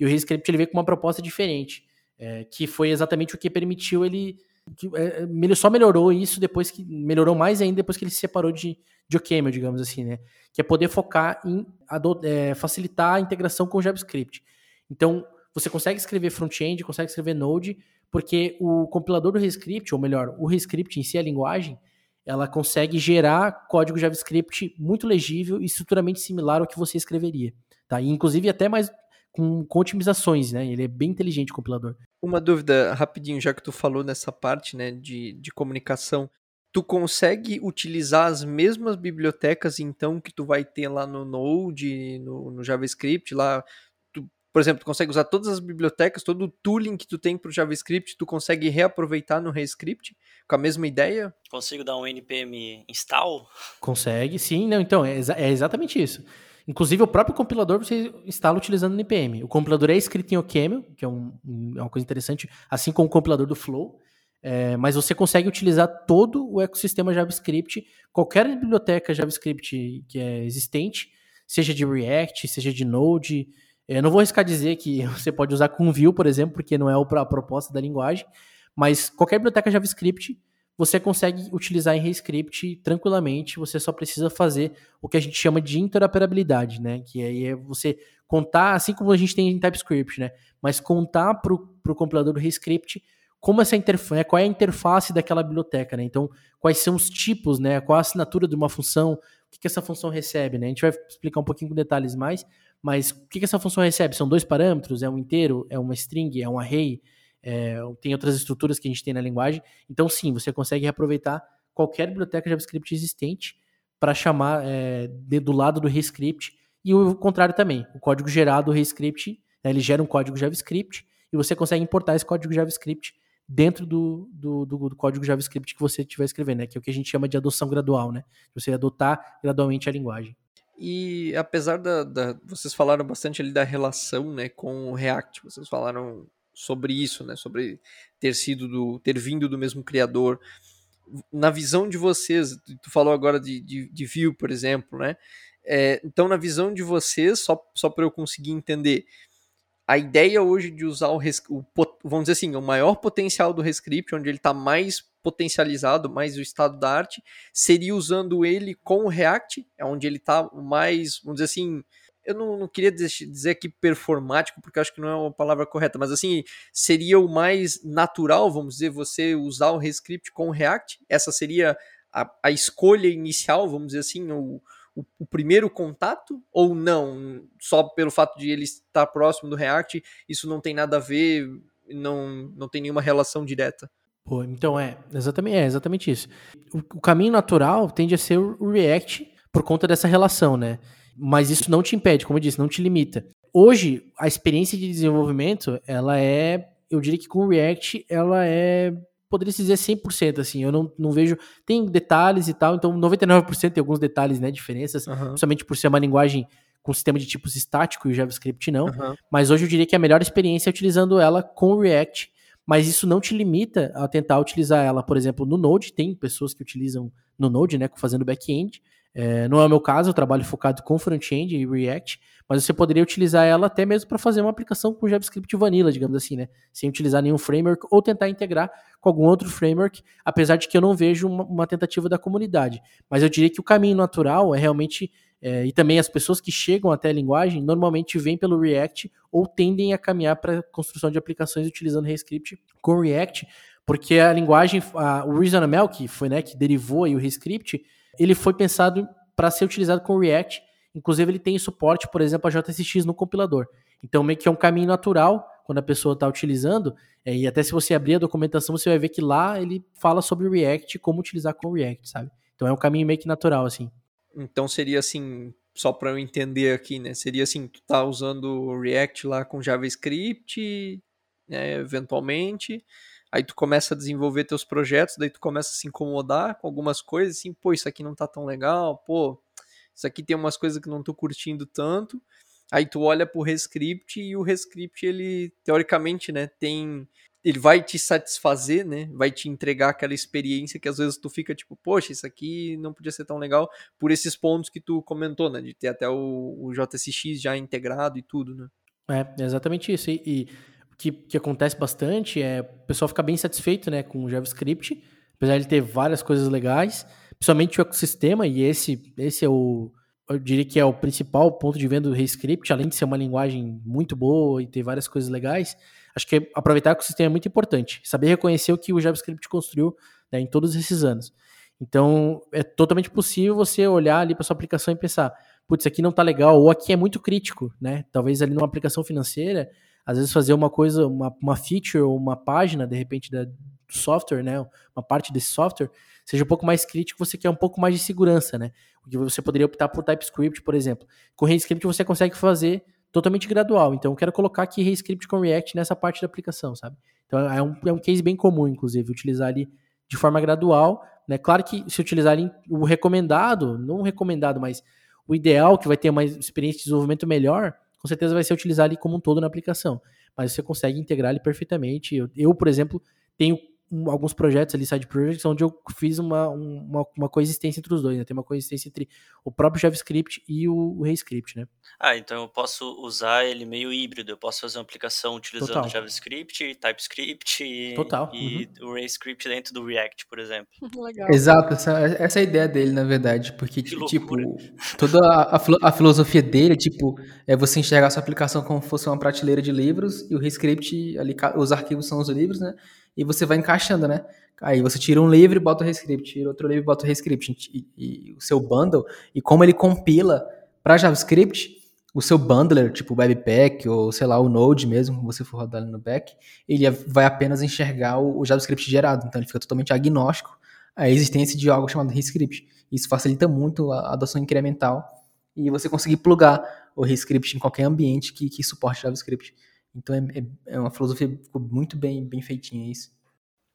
E o ReScript, ele veio com uma proposta diferente, é, que foi exatamente o que permitiu ele... Que, é, ele só melhorou isso depois que... Melhorou mais ainda depois que ele se separou de, de OCaml, digamos assim, né? Que é poder focar em adot, é, facilitar a integração com o JavaScript. Então, você consegue escrever front-end, consegue escrever Node... Porque o compilador do ReScript, ou melhor, o ReScript em si, a linguagem, ela consegue gerar código JavaScript muito legível e estruturalmente similar ao que você escreveria. Tá? E, inclusive, até mais com, com otimizações, né? Ele é bem inteligente, o compilador. Uma dúvida rapidinho, já que tu falou nessa parte, né, de, de comunicação. Tu consegue utilizar as mesmas bibliotecas, então, que tu vai ter lá no Node, no, no JavaScript, lá... Por exemplo, tu consegue usar todas as bibliotecas, todo o tooling que tu tem para o JavaScript, tu consegue reaproveitar no ReScript com a mesma ideia? Consigo dar um npm install? Consegue, sim. Não, então, é, exa- é exatamente isso. Inclusive, o próprio compilador você instala utilizando o npm. O compilador é escrito em OCaml, que é, um, é uma coisa interessante, assim como o compilador do Flow, é, mas você consegue utilizar todo o ecossistema JavaScript, qualquer biblioteca JavaScript que é existente, seja de React, seja de Node... Eu não vou arriscar dizer que você pode usar com Vue, por exemplo, porque não é a proposta da linguagem, mas qualquer biblioteca JavaScript você consegue utilizar em ReScript tranquilamente, você só precisa fazer o que a gente chama de interoperabilidade, né? Que aí é você contar, assim como a gente tem em TypeScript, né? Mas contar para o compilador do ReScript como essa interface, qual é a interface daquela biblioteca, né? Então, quais são os tipos, né? Qual a assinatura de uma função, o que, que essa função recebe, né? A gente vai explicar um pouquinho com detalhes mais. Mas o que essa função recebe? São dois parâmetros? É um inteiro? É uma string? É um array? É, tem outras estruturas que a gente tem na linguagem. Então, sim, você consegue reaproveitar qualquer biblioteca JavaScript existente para chamar é, do lado do ReScript. E o contrário também. O código gerado do ReScript, né, ele gera um código JavaScript e você consegue importar esse código JavaScript dentro do, do, do, do código JavaScript que você estiver escrevendo, né, que é o que a gente chama de adoção gradual, né? Você adotar gradualmente a linguagem. E apesar da, da... Vocês falaram bastante ali da relação, né, com o React. Vocês falaram sobre isso, né, sobre ter sido do, ter vindo do mesmo criador. Na visão de vocês, tu falou agora de, de, de Vue, por exemplo, né? É, então, na visão de vocês, só, só para eu conseguir entender, a ideia hoje de usar o, res, o... Vamos dizer assim, o maior potencial do ReScript, onde ele está mais potencializado, mais o estado da arte, seria usando ele com o React, é onde ele está mais, vamos dizer assim, eu não, não queria dizer aqui performático, porque eu acho que não é uma palavra correta, mas assim, seria o mais natural, vamos dizer, você usar o ReScript com o React? Essa seria a, a escolha inicial, vamos dizer assim, o, o, o primeiro contato? Ou não? Só pelo fato de ele estar próximo do React, isso não tem nada a ver, não, não tem nenhuma relação direta? Pô, então é exatamente, é exatamente isso. O, o caminho natural tende a ser o React por conta dessa relação, né? Mas isso não te impede, como eu disse, não te limita. Hoje, a experiência de desenvolvimento, ela é, eu diria que com o React, ela é, poderia se dizer cem por cento, assim, eu não, não vejo, tem detalhes e tal, então noventa e nove por cento tem alguns detalhes, né, diferenças, uhum. Principalmente por ser uma linguagem com sistema de tipos estático e o JavaScript não, uhum. Mas hoje eu diria que a melhor experiência é utilizando ela com o React, mas isso não te limita a tentar utilizar ela, por exemplo, no Node, tem pessoas que utilizam no Node, né, fazendo back-end. É, não é o meu caso, eu trabalho focado com front-end e React, mas você poderia utilizar ela até mesmo para fazer uma aplicação com JavaScript vanilla, digamos assim, né? Sem utilizar nenhum framework ou tentar integrar com algum outro framework, apesar de que eu não vejo uma, uma tentativa da comunidade. Mas eu diria que o caminho natural é realmente, é, e também as pessoas que chegam até a linguagem, normalmente vêm pelo React ou tendem a caminhar para a construção de aplicações utilizando ReScript com React, porque a linguagem, a, o ReasonML, que foi, né, que derivou aí o ReScript, ele foi pensado para ser utilizado com React, inclusive ele tem suporte, por exemplo, a J S X no compilador. Então meio que é um caminho natural quando a pessoa está utilizando, e até se você abrir a documentação, você vai ver que lá ele fala sobre React, como utilizar com React, sabe? Então é um caminho meio que natural, assim. Então seria assim, só para eu entender aqui, né? Seria assim, tu tá usando React lá com JavaScript, né, eventualmente... Aí tu começa a desenvolver teus projetos, daí tu começa a se incomodar com algumas coisas, assim, pô, isso aqui não tá tão legal, pô, isso aqui tem umas coisas que não tô curtindo tanto. Aí tu olha pro ReScript e o ReScript, ele, teoricamente, né, tem... Ele vai te satisfazer, né, vai te entregar aquela experiência que às vezes tu fica tipo, poxa, isso aqui não podia ser tão legal, por esses pontos que tu comentou, né, de ter até o, o J S X já integrado e tudo, né. É, exatamente isso, e... e... Que, que acontece bastante é o pessoal ficar bem satisfeito, né, com o JavaScript, apesar de ele ter várias coisas legais, principalmente o ecossistema, e esse, esse é o, eu diria que é o principal ponto de venda do ReScript, além de ser uma linguagem muito boa e ter várias coisas legais, acho que aproveitar o ecossistema é muito importante, saber reconhecer o que o JavaScript construiu, né, em todos esses anos. Então, é totalmente possível você olhar ali para sua aplicação e pensar, putz, aqui não tá legal, ou aqui é muito crítico, né, talvez ali numa aplicação financeira, às vezes fazer uma coisa, uma, uma feature ou uma página, de repente, da, do software, né? Uma parte desse software, seja um pouco mais crítico, você quer um pouco mais de segurança, né? Porque você poderia optar por TypeScript, por exemplo. Com ReScript você consegue fazer totalmente gradual. Então, eu quero colocar aqui ReScript com React nessa parte da aplicação, sabe? Então, é um, é um case bem comum, inclusive, utilizar ali de forma gradual, né? Claro que se utilizar ali o recomendado, não o recomendado, mas o ideal, que vai ter uma experiência de desenvolvimento melhor, com certeza vai ser utilizado ali como um todo na aplicação, mas você consegue integrar ele perfeitamente. Eu, eu por exemplo, tenho um, alguns projetos ali, side projects, onde eu fiz uma, uma, uma coexistência entre os dois, né? Tem uma coexistência entre o próprio JavaScript e o, o ReScript, né? Ah, então eu posso usar ele meio híbrido, eu posso fazer uma aplicação utilizando Total. JavaScript, TypeScript e, Total. e uhum. o ReScript dentro do React, por exemplo. Legal. Exato, essa, essa é a ideia dele, na verdade, porque, que tipo, loucura. Toda a, a filosofia dele, tipo, é você enxergar a sua aplicação como se fosse uma prateleira de livros e o ReScript, ali, os arquivos são os livros, né? E você vai encaixando, né? Aí você tira um livro e bota o ReScript, tira outro livro e bota o ReScript. E, e o seu bundle, e como ele compila para JavaScript, o seu bundler, tipo o Webpack, ou sei lá, o Node mesmo, como você for rodar no back, ele vai apenas enxergar o, o JavaScript gerado. Então ele fica totalmente agnóstico à existência de algo chamado ReScript. Isso facilita muito a adoção incremental e você conseguir plugar o ReScript em qualquer ambiente que, que suporte JavaScript. Então é, é uma filosofia que ficou muito bem, bem feitinha isso.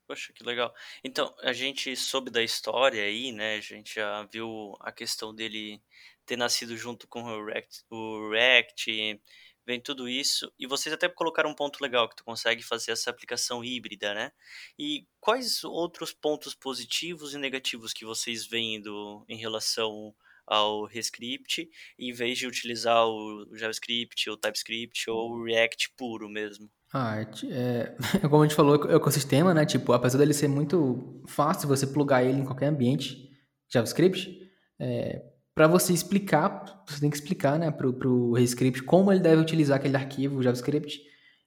Poxa, que legal. Então, a gente soube da história aí, né? A gente já viu a questão dele ter nascido junto com o React, o React, vem tudo isso. E vocês até colocaram um ponto legal, que tu consegue fazer essa aplicação híbrida, né? E quais outros pontos positivos e negativos que vocês veem do, em relação ao ReScript, em vez de utilizar o JavaScript, ou TypeScript, ou o React puro mesmo? Ah, é, como a gente falou, é o ecossistema, né? Tipo, apesar dele ser muito fácil você plugar ele em qualquer ambiente JavaScript, é, para você explicar, você tem que explicar, né, para o ReScript como ele deve utilizar aquele arquivo JavaScript.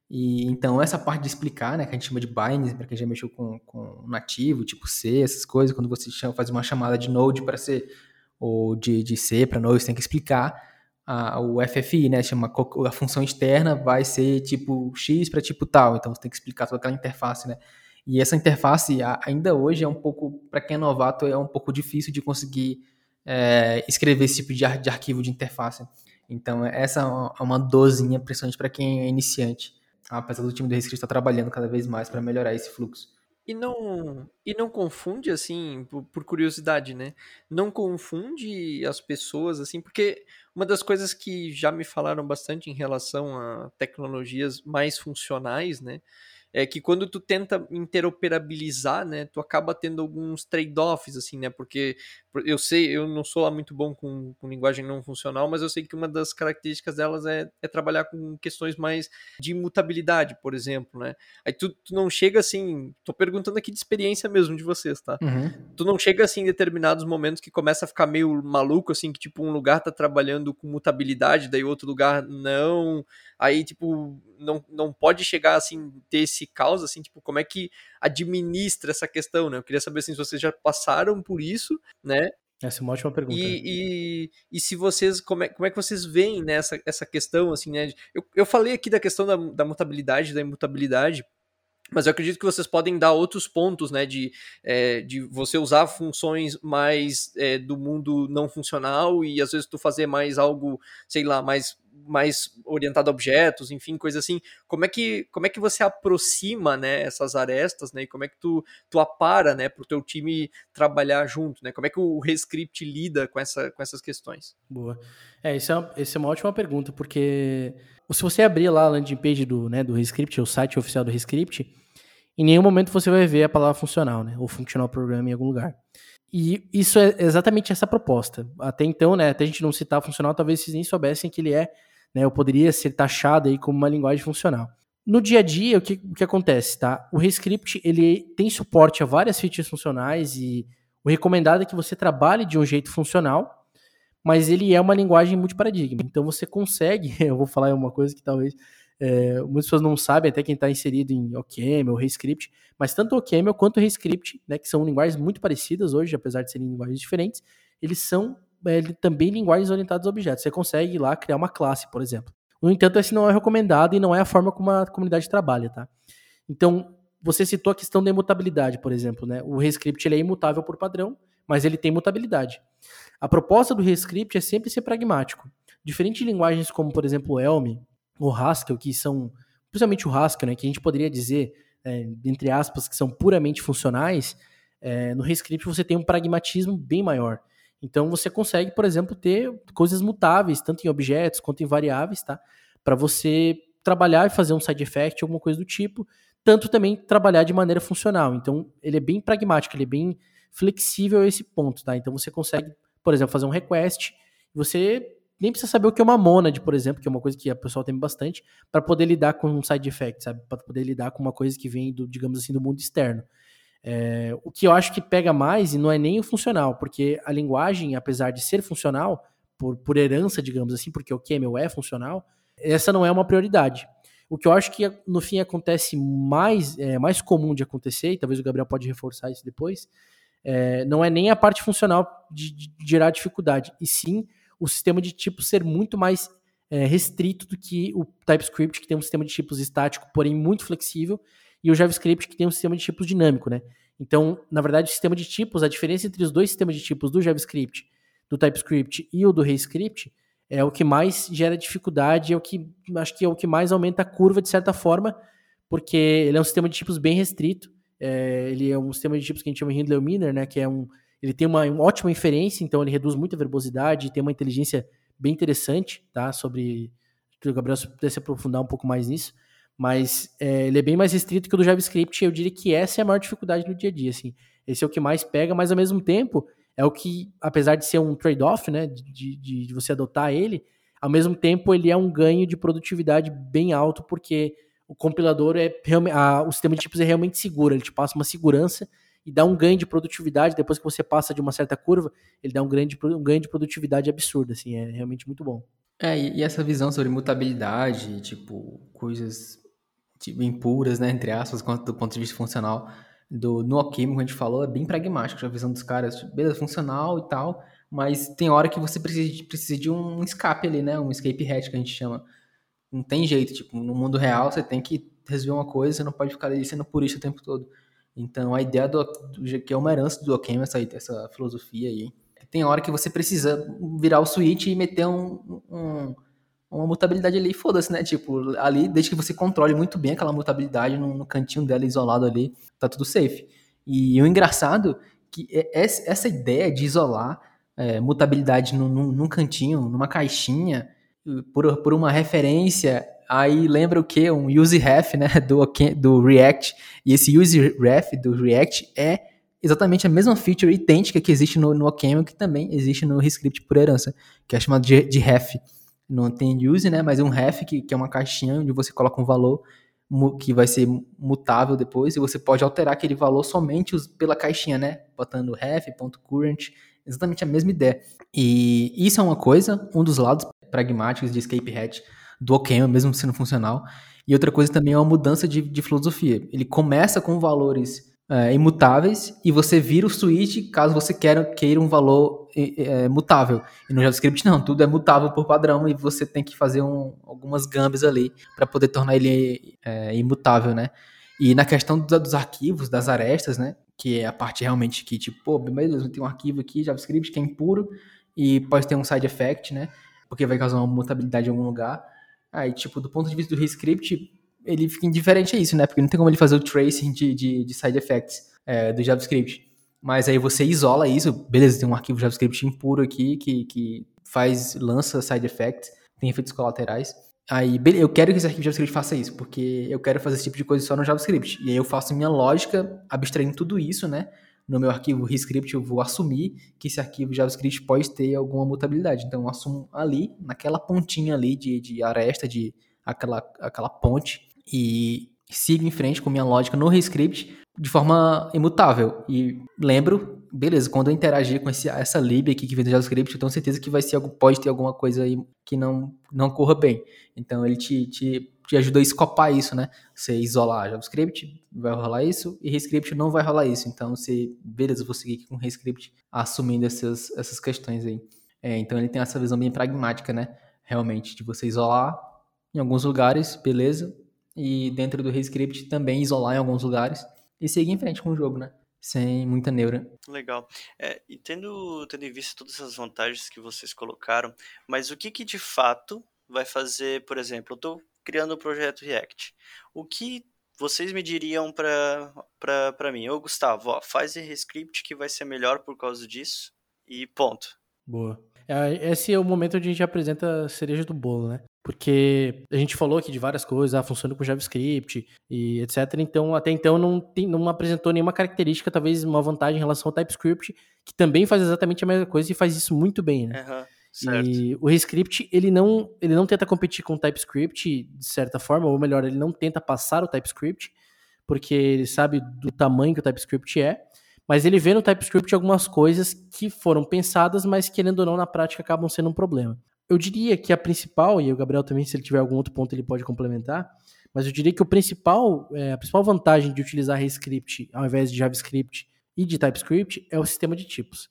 E então essa parte de explicar, né, que a gente chama de bindings, para quem já mexeu com, com nativo, tipo C, essas coisas, quando você chama, faz uma chamada de Node para C ou de, de C para Node, você tem que explicar a, o F F I, né, chama a função externa vai ser tipo X para tipo tal, então você tem que explicar toda aquela interface, né, e essa interface ainda hoje é um pouco, para quem é novato, é um pouco difícil de conseguir é, escrever esse tipo de, ar, de arquivo de interface, então essa é uma dorzinha, principalmente para quem é iniciante. Apesar do time do ReScript estar trabalhando cada vez mais para melhorar esse fluxo. E não, e não confunde, assim, por, por curiosidade, né? Não confunde as pessoas, assim, porque uma das coisas que já me falaram bastante em relação a tecnologias mais funcionais, né? É que quando tu tenta interoperabilizar, né, tu acaba tendo alguns trade-offs, assim, né, porque eu sei, eu não sou lá muito bom com, com linguagem não funcional, mas eu sei que uma das características delas é, é trabalhar com questões mais de imutabilidade, por exemplo, né, aí tu, tu não chega assim, tô perguntando aqui de experiência mesmo de vocês, tá, uhum. Tu não chega assim em determinados momentos que começa a ficar meio maluco, assim, que tipo um lugar tá trabalhando com mutabilidade, daí outro lugar não, aí tipo não, não pode chegar assim, ter esse causa, assim, tipo, como é que administra essa questão, né? Eu queria saber, assim, se vocês já passaram por isso, né? Essa é uma ótima pergunta. E, e, e se vocês, como é, como é que vocês veem, né, essa, essa questão, assim, né? Eu, eu falei aqui da questão da, da mutabilidade, da imutabilidade, mas eu acredito que vocês podem dar outros pontos, né, de, é, de você usar funções mais é, do mundo não funcional e às vezes tu fazer mais algo, sei lá, mais, mais orientado a objetos, enfim, coisa assim. Como é que, como é que você aproxima, né, essas arestas, né, e como é que tu, tu apara, né, pro teu time trabalhar junto, né? Como é que o ReScript lida com, essa, com essas questões? Boa. É, isso é, isso é uma ótima pergunta, porque... Se você abrir lá a landing page do, né, do ReScript, o site oficial do ReScript, em nenhum momento você vai ver a palavra funcional, né, ou functional program em algum lugar. E isso é exatamente essa proposta. Até então, né, até a gente não citar funcional, talvez vocês nem soubessem que ele é, né, ou poderia ser taxado aí como uma linguagem funcional. No dia a dia, o que, o que acontece, tá? O ReScript, ele tem suporte a várias features funcionais e o recomendado é que você trabalhe de um jeito funcional, mas ele é uma linguagem multiparadigma. Então você consegue, eu vou falar uma coisa que talvez é, muitas pessoas não sabem, até quem está inserido em OCaml, ReScript, mas tanto o OCaml quanto o ReScript, né, que são linguagens muito parecidas hoje, apesar de serem linguagens diferentes, eles são é, também linguagens orientadas a objetos. Você consegue ir lá criar uma classe, por exemplo. No entanto, esse não é recomendado e não é a forma como a comunidade trabalha, tá? Então, você citou a questão da imutabilidade, por exemplo, né? O ReScript, ele é imutável por padrão, mas ele tem mutabilidade. A proposta do ReScript é sempre ser pragmático. Diferente de linguagens como, por exemplo, o Elm ou Haskell, que são, principalmente o Haskell, né, que a gente poderia dizer, é, entre aspas, que são puramente funcionais, é, no ReScript você tem um pragmatismo bem maior. Então você consegue, por exemplo, ter coisas mutáveis, tanto em objetos quanto em variáveis, tá? Para você trabalhar e fazer um side effect, alguma coisa do tipo, tanto também trabalhar de maneira funcional. Então ele é bem pragmático, ele é bem flexível a esse ponto, tá? Então você consegue, por exemplo, fazer um request, você nem precisa saber o que é uma monad, por exemplo, que é uma coisa que a pessoa tem bastante, para poder lidar com um side effect, sabe? Para poder lidar com uma coisa que vem, do, digamos assim, do mundo externo. É, o que eu acho que pega mais e não é nem o funcional, porque a linguagem, apesar de ser funcional, por, por herança, digamos assim, porque o OCaml é funcional, essa não é uma prioridade. O que eu acho que, no fim, acontece mais, é, mais comum de acontecer, e talvez o Gabriel pode reforçar isso depois, É, não é nem a parte funcional de, de gerar dificuldade, e sim o sistema de tipos ser muito mais é, restrito do que o TypeScript, que tem um sistema de tipos estático, porém muito flexível, e o JavaScript, que tem um sistema de tipos dinâmico, né? Então, na verdade, o sistema de tipos, a diferença entre os dois sistemas de tipos do JavaScript, do TypeScript e o do ReScript, é o que mais gera dificuldade, é o que, acho que é o que mais aumenta a curva, de certa forma, porque ele é um sistema de tipos bem restrito. É, ele é um sistema de tipos que a gente chama de Hindley-Milner, né, que é um, ele tem uma, uma ótima inferência, então ele reduz muita verbosidade e tem uma inteligência bem interessante, tá, sobre, o Gabriel pudesse se aprofundar um pouco mais nisso, mas é, ele é bem mais restrito que o do JavaScript, eu diria que essa é a maior dificuldade no dia a dia, assim, esse é o que mais pega, mas ao mesmo tempo é o que, apesar de ser um trade-off, né, de, de, de você adotar ele, ao mesmo tempo ele é um ganho de produtividade bem alto, porque o compilador é realmente, o sistema de tipos é realmente seguro, ele te passa uma segurança e dá um ganho de produtividade. Depois que você passa de uma certa curva, ele dá um ganho de, um ganho de produtividade absurdo, assim, é realmente muito bom. É, e essa visão sobre mutabilidade, tipo, coisas tipo, impuras, né, entre aspas, do ponto de vista funcional, do, no OCaml, que a gente falou, é bem pragmático, a visão dos caras, tipo, beleza, funcional e tal, mas tem hora que você precisa de, precisa de um escape ali, né, um escape hatch que a gente chama. Não tem jeito, tipo, no mundo real você tem que resolver uma coisa, você não pode ficar ali sendo purista o tempo todo. Então, a ideia do, do que é uma herança do OCaml, essa, essa filosofia aí, tem hora que você precisa virar o switch e meter um, um, uma mutabilidade ali, foda-se, né? Tipo, ali, desde que você controle muito bem aquela mutabilidade no, no cantinho dela isolado ali, tá tudo safe. E o engraçado que é essa ideia de isolar é, mutabilidade num, num, num cantinho, numa caixinha, por, por uma referência, aí lembra o quê? Um useref, né? Do, do React. E esse useref do React é exatamente a mesma feature idêntica que existe no, no OCaml, que também existe no ReScript por herança, que é chamado de, de ref. Não tem use, né? Mas é um ref, que, que é uma caixinha onde você coloca um valor que vai ser mutável depois, e você pode alterar aquele valor somente pela caixinha, né? Botando ref.current, exatamente a mesma ideia. E isso é uma coisa, um dos lados pragmáticos de escape hatch do OCaml, mesmo sendo funcional. E outra coisa também é uma mudança de, de filosofia. Ele começa com valores É, imutáveis, e você vira o switch caso você queira, queira um valor é, mutável. E no JavaScript não, tudo é mutável por padrão, e você tem que fazer um, algumas gambes ali para poder tornar ele é, imutável, né? E na questão do, dos arquivos, das arestas, né? Que é a parte realmente que, tipo, pô, beleza, tem um arquivo aqui, JavaScript, que é impuro, e pode ter um side effect, né? Porque vai causar uma mutabilidade em algum lugar. Aí, tipo, do ponto de vista do ReScript, ele fica indiferente a isso, né? Porque não tem como ele fazer o tracing de, de, de side effects é, do JavaScript. Mas aí você isola isso. Beleza, tem um arquivo JavaScript impuro aqui que, que faz, lança side effects, tem efeitos colaterais. Aí, beleza, eu quero que esse arquivo JavaScript faça isso, porque eu quero fazer esse tipo de coisa só no JavaScript. E aí eu faço minha lógica abstraindo tudo isso, né? No meu arquivo ReScript eu vou assumir que esse arquivo JavaScript pode ter alguma mutabilidade. Então eu assumo ali, naquela pontinha ali de, de aresta, de aquela, aquela ponte, e sigo em frente com minha lógica no ReScript de forma imutável. E lembro, beleza, quando eu interagir com esse, essa lib aqui que vem do JavaScript, eu tenho certeza que vai ser, pode ter alguma coisa aí que não, não corra bem. Então ele te, te, te ajuda a escopar isso, né? Você isolar JavaScript, vai rolar isso, e ReScript não vai rolar isso. Então você, beleza, eu vou seguir aqui com o ReScript assumindo essas, essas questões aí. É, então ele tem essa visão bem pragmática, né? Realmente, de você isolar em alguns lugares, beleza, e dentro do ReScript também isolar em alguns lugares e seguir em frente com o jogo, né? Sem muita neura. Legal. É, e tendo, tendo em vista todas essas vantagens que vocês colocaram, mas o que que de fato vai fazer, por exemplo, eu estou criando um projeto React. O que vocês me diriam para para para mim? Ô, Gustavo, ó, faz ReScript que vai ser melhor por causa disso e ponto. Boa. Esse é o momento onde a gente apresenta a cereja do bolo, né? Porque a gente falou aqui de várias coisas, ah, funciona com JavaScript e etcétera. Então, até então, não, tem, não apresentou nenhuma característica, talvez uma vantagem em relação ao TypeScript, que também faz exatamente a mesma coisa e faz isso muito bem, né? Uhum, certo. E o ReScript, ele não, ele não tenta competir com o TypeScript, de certa forma, ou melhor, ele não tenta passar o TypeScript, porque ele sabe do tamanho que o TypeScript é, mas ele vê no TypeScript algumas coisas que foram pensadas, mas querendo ou não, na prática, acabam sendo um problema. Eu diria que a principal, e o Gabriel também, se ele tiver algum outro ponto, ele pode complementar, mas eu diria que o principal, é, a principal vantagem de utilizar ReScript ao invés de JavaScript e de TypeScript é o sistema de tipos.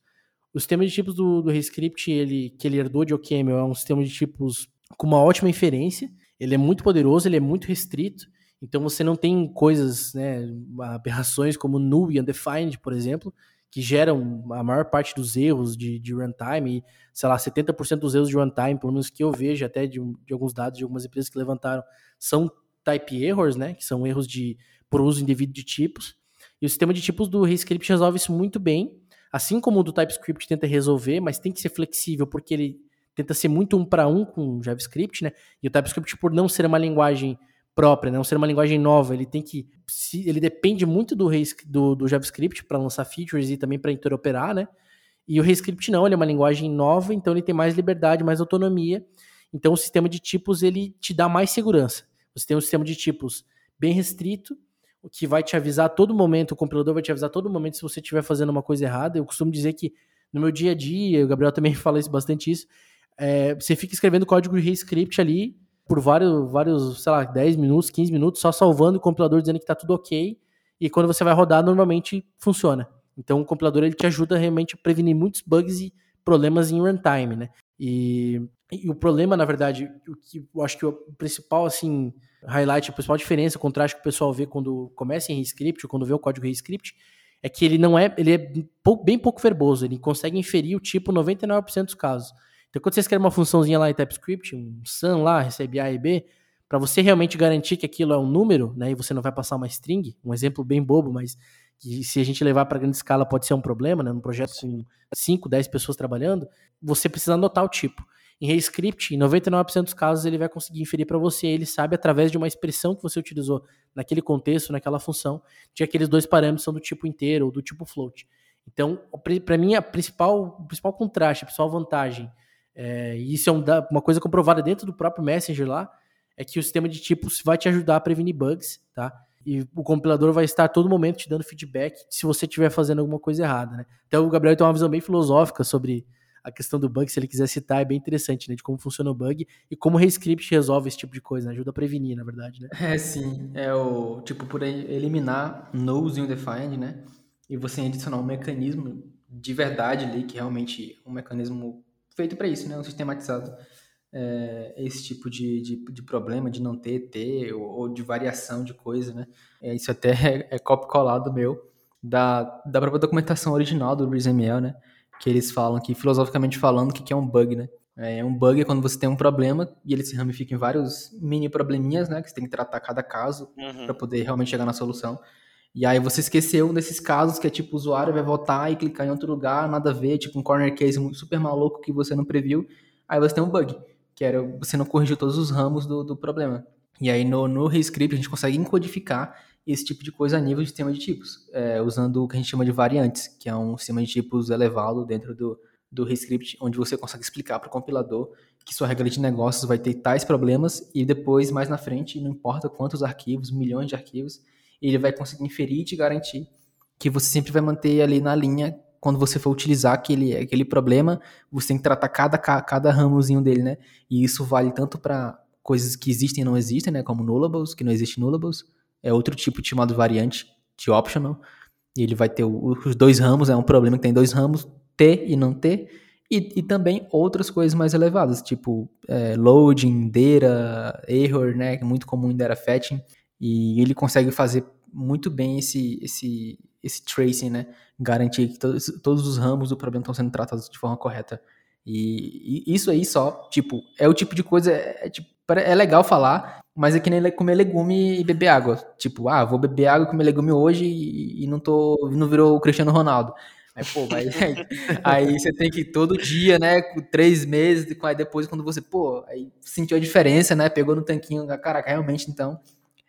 O sistema de tipos do, do ReScript, ele, que ele herdou de OCaml, é um sistema de tipos com uma ótima inferência, ele é muito poderoso, ele é muito restrito, então você não tem coisas, né, aberrações como null e undefined, por exemplo, que geram a maior parte dos erros de, de runtime, e, sei lá, setenta por cento dos erros de runtime, pelo menos que eu vejo até de, de alguns dados de algumas empresas que levantaram, são type errors, né, que são erros de, por uso indevido de tipos, e o sistema de tipos do ReScript resolve isso muito bem, assim como o do TypeScript tenta resolver, mas tem que ser flexível, porque ele tenta ser muito um para um com o JavaScript, né, e o TypeScript, por não ser uma linguagem própria, não ser uma linguagem nova, ele tem que, ele depende muito do, do, do JavaScript para lançar features e também para interoperar, né? E o ReScript não, ele é uma linguagem nova, então ele tem mais liberdade, mais autonomia, então o sistema de tipos, ele te dá mais segurança. Você tem um sistema de tipos bem restrito, que vai te avisar a todo momento, o compilador vai te avisar a todo momento se você estiver fazendo uma coisa errada. Eu costumo dizer que no meu dia a dia, o Gabriel também fala isso, bastante isso, é, você fica escrevendo código de ReScript ali por vários, vários, sei lá, dez minutos, quinze minutos, só salvando o compilador dizendo que está tudo ok, e quando você vai rodar, normalmente funciona. Então o compilador ele te ajuda realmente a prevenir muitos bugs e problemas em runtime, né? E, e o problema, na verdade, o que eu acho que o principal, assim, highlight, a principal diferença, o contraste que o pessoal vê quando começa em ReScript ou quando vê o código ReScript, é que ele não é, ele é pouco, bem pouco verboso, ele consegue inferir o tipo noventa e nove por cento dos casos. Então, quando você escreve uma funçãozinha lá em TypeScript, um sum lá, recebe A e B, para você realmente garantir que aquilo é um número, né, e você não vai passar uma string, um exemplo bem bobo, mas que se a gente levar para grande escala pode ser um problema, né, num projeto com cinco, dez pessoas trabalhando, você precisa anotar o tipo. Em ReScript, em noventa e nove por cento dos casos, ele vai conseguir inferir para você, ele sabe através de uma expressão que você utilizou naquele contexto, naquela função, de aqueles dois parâmetros são do tipo inteiro ou do tipo float. Então, para mim, a principal, o principal contraste, a principal vantagem, é, e isso é um, uma coisa comprovada dentro do próprio Messenger lá, é que o sistema de tipos vai te ajudar a prevenir bugs, tá? E o compilador vai estar a todo momento te dando feedback se você estiver fazendo alguma coisa errada, né? Então, o Gabriel tem uma visão bem filosófica sobre a questão do bug, se ele quiser citar, é bem interessante, né? De como funciona o bug e como o ReScript resolve esse tipo de coisa, né? Ajuda a prevenir, na verdade, né? É, sim. É o, tipo, por eliminar no's in defined, né? E você adicionar um mecanismo de verdade ali, que realmente é um mecanismo feito para isso, né? Um sistematizado. É, esse tipo de, de, de problema de não ter E T ou, ou de variação de coisa, né? É, isso até é, é copy colado meu da, da própria documentação original do ReasonML, né? Que eles falam que, filosoficamente falando, o que, que é um bug, né? É, um bug é quando você tem um problema e ele se ramifica em vários mini probleminhas, né? Que você tem que tratar cada caso uhum. para poder realmente chegar na solução. E aí você esqueceu um desses casos que é tipo o usuário vai voltar e clicar em outro lugar, nada a ver, tipo um corner case super maluco que você não previu, aí você tem um bug. Que era, você não corrigiu todos os ramos do, do problema. E aí no, no ReScript a gente consegue encodificar esse tipo de coisa a nível de sistema de tipos, é, usando o que a gente chama de variantes, que é um sistema de tipos elevado dentro do, do ReScript, onde você consegue explicar para o compilador que sua regra de negócios vai ter tais problemas e depois, mais na frente, não importa quantos arquivos, milhões de arquivos, ele vai conseguir inferir e te garantir que você sempre vai manter ali na linha. Quando você for utilizar aquele, aquele problema, você tem que tratar cada, cada ramozinho dele, né? E isso vale tanto para coisas que existem e não existem, né? Como nullables, que não existe nullables. É outro tipo chamado variante de optional. E ele vai ter o, os dois ramos, é um problema que tem dois ramos, ter e não ter. E, e também outras coisas mais elevadas, tipo é, loading, data, error, né? Que é muito comum em data fetching. E ele consegue fazer muito bem esse... esse esse tracing, né, garantir que todos, todos os ramos do problema estão sendo tratados de forma correta, e, e isso aí só, tipo, é o tipo de coisa, é, é, tipo, é legal falar, mas é que nem comer legume e beber água, tipo, ah, vou beber água e comer legume hoje e, e não tô, não virou o Cristiano Ronaldo, aí pô, vai, aí, aí você tem que ir todo dia, né, com três meses, aí depois quando você, pô, aí sentiu a diferença, né, pegou no tanquinho, caraca, realmente então...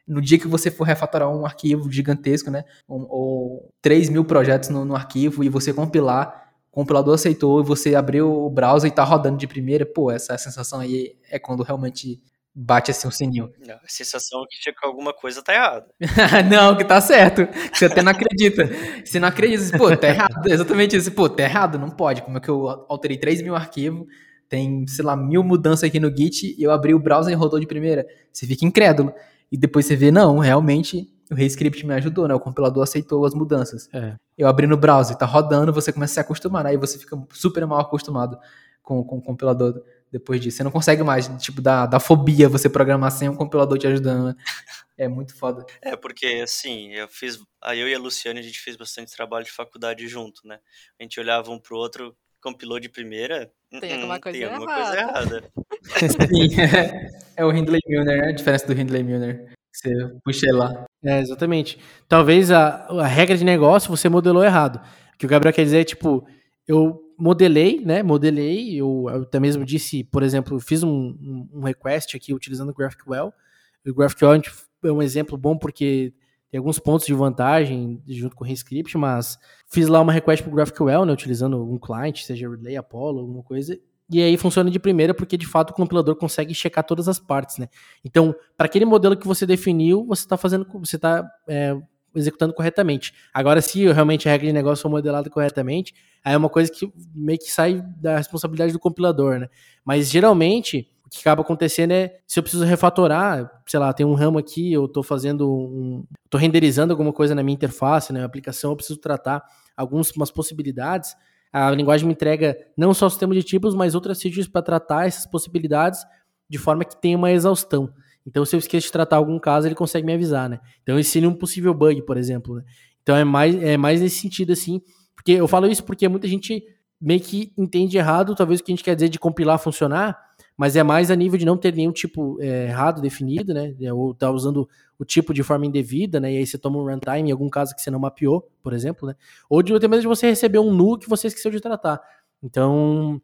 No dia que você for refatorar um arquivo gigantesco, né? Ou, ou três mil projetos no, no arquivo e você compilar, o compilador aceitou e você abriu o browser e tá rodando de primeira, pô, essa sensação aí é quando realmente bate assim um sininho. Não, a sensação é que alguma coisa tá errada. Não, que tá certo. Você até não acredita. Você não acredita, você diz, pô, tá errado. Exatamente isso. Pô, tá errado, não pode. Como é que eu alterei três mil arquivos? Tem, sei lá, mil mudanças aqui no Git e eu abri o browser e rodou de primeira. Você fica incrédulo. E depois você vê, não, realmente o ReScript me ajudou, né? O compilador aceitou as mudanças. É. Eu abri no browser, tá rodando, você começa a se acostumar, aí você fica super mal acostumado com, com o compilador depois disso. Você não consegue mais, tipo, da, da fobia você programar sem um compilador te ajudando, né? É muito foda. É, porque, assim, eu fiz, aí eu e a Luciane, a gente fez bastante trabalho de faculdade junto, né? A gente olhava um pro outro, compilou de primeira, tem alguma coisa, tem alguma coisa errada. Sim, é, é o Hindley-Milner, né? A diferença do Hindley-Milner. Você puxei lá. É, exatamente. Talvez a, a regra de negócio você modelou errado. O que o Gabriel quer dizer é, tipo, eu modelei, né? Modelei, eu, eu até mesmo disse, por exemplo, fiz um, um, um request aqui utilizando o GraphQL. O GraphQL é um exemplo bom porque tem alguns pontos de vantagem junto com o ReScript, mas fiz lá uma request pro GraphQL, né, utilizando algum client, seja Relay, Apollo, alguma coisa, E aí funciona de primeira porque, de fato, o compilador consegue checar todas as partes, né? Então, para aquele modelo que você definiu, você está fazendo, você tá, é, executando corretamente. Agora, se realmente a regra de negócio for modelada corretamente, aí é uma coisa que meio que sai da responsabilidade do compilador, né? Mas, geralmente, o que acaba acontecendo é, se eu preciso refatorar, sei lá, tem um ramo aqui, eu estou fazendo um... estou renderizando alguma coisa na minha interface, na minha aplicação, eu preciso tratar algumas possibilidades. A linguagem me entrega não só o sistema de tipos, mas outras features para tratar essas possibilidades de forma que tenha uma exaustão. Então, se eu esqueço de tratar algum caso, ele consegue me avisar, né? Então, esse seria um possível bug, por exemplo, né? Então, é mais, é mais nesse sentido, assim. Porque eu falo isso porque muita gente meio que entende errado, talvez o que a gente quer dizer de compilar funcionar, mas é mais a nível de não ter nenhum tipo é, errado definido, né? Ou tá usando o tipo de forma indevida, né? E aí você toma um runtime em algum caso que você não mapeou, por exemplo, né? Ou de até mesmo de você receber um null que você esqueceu de tratar. Então,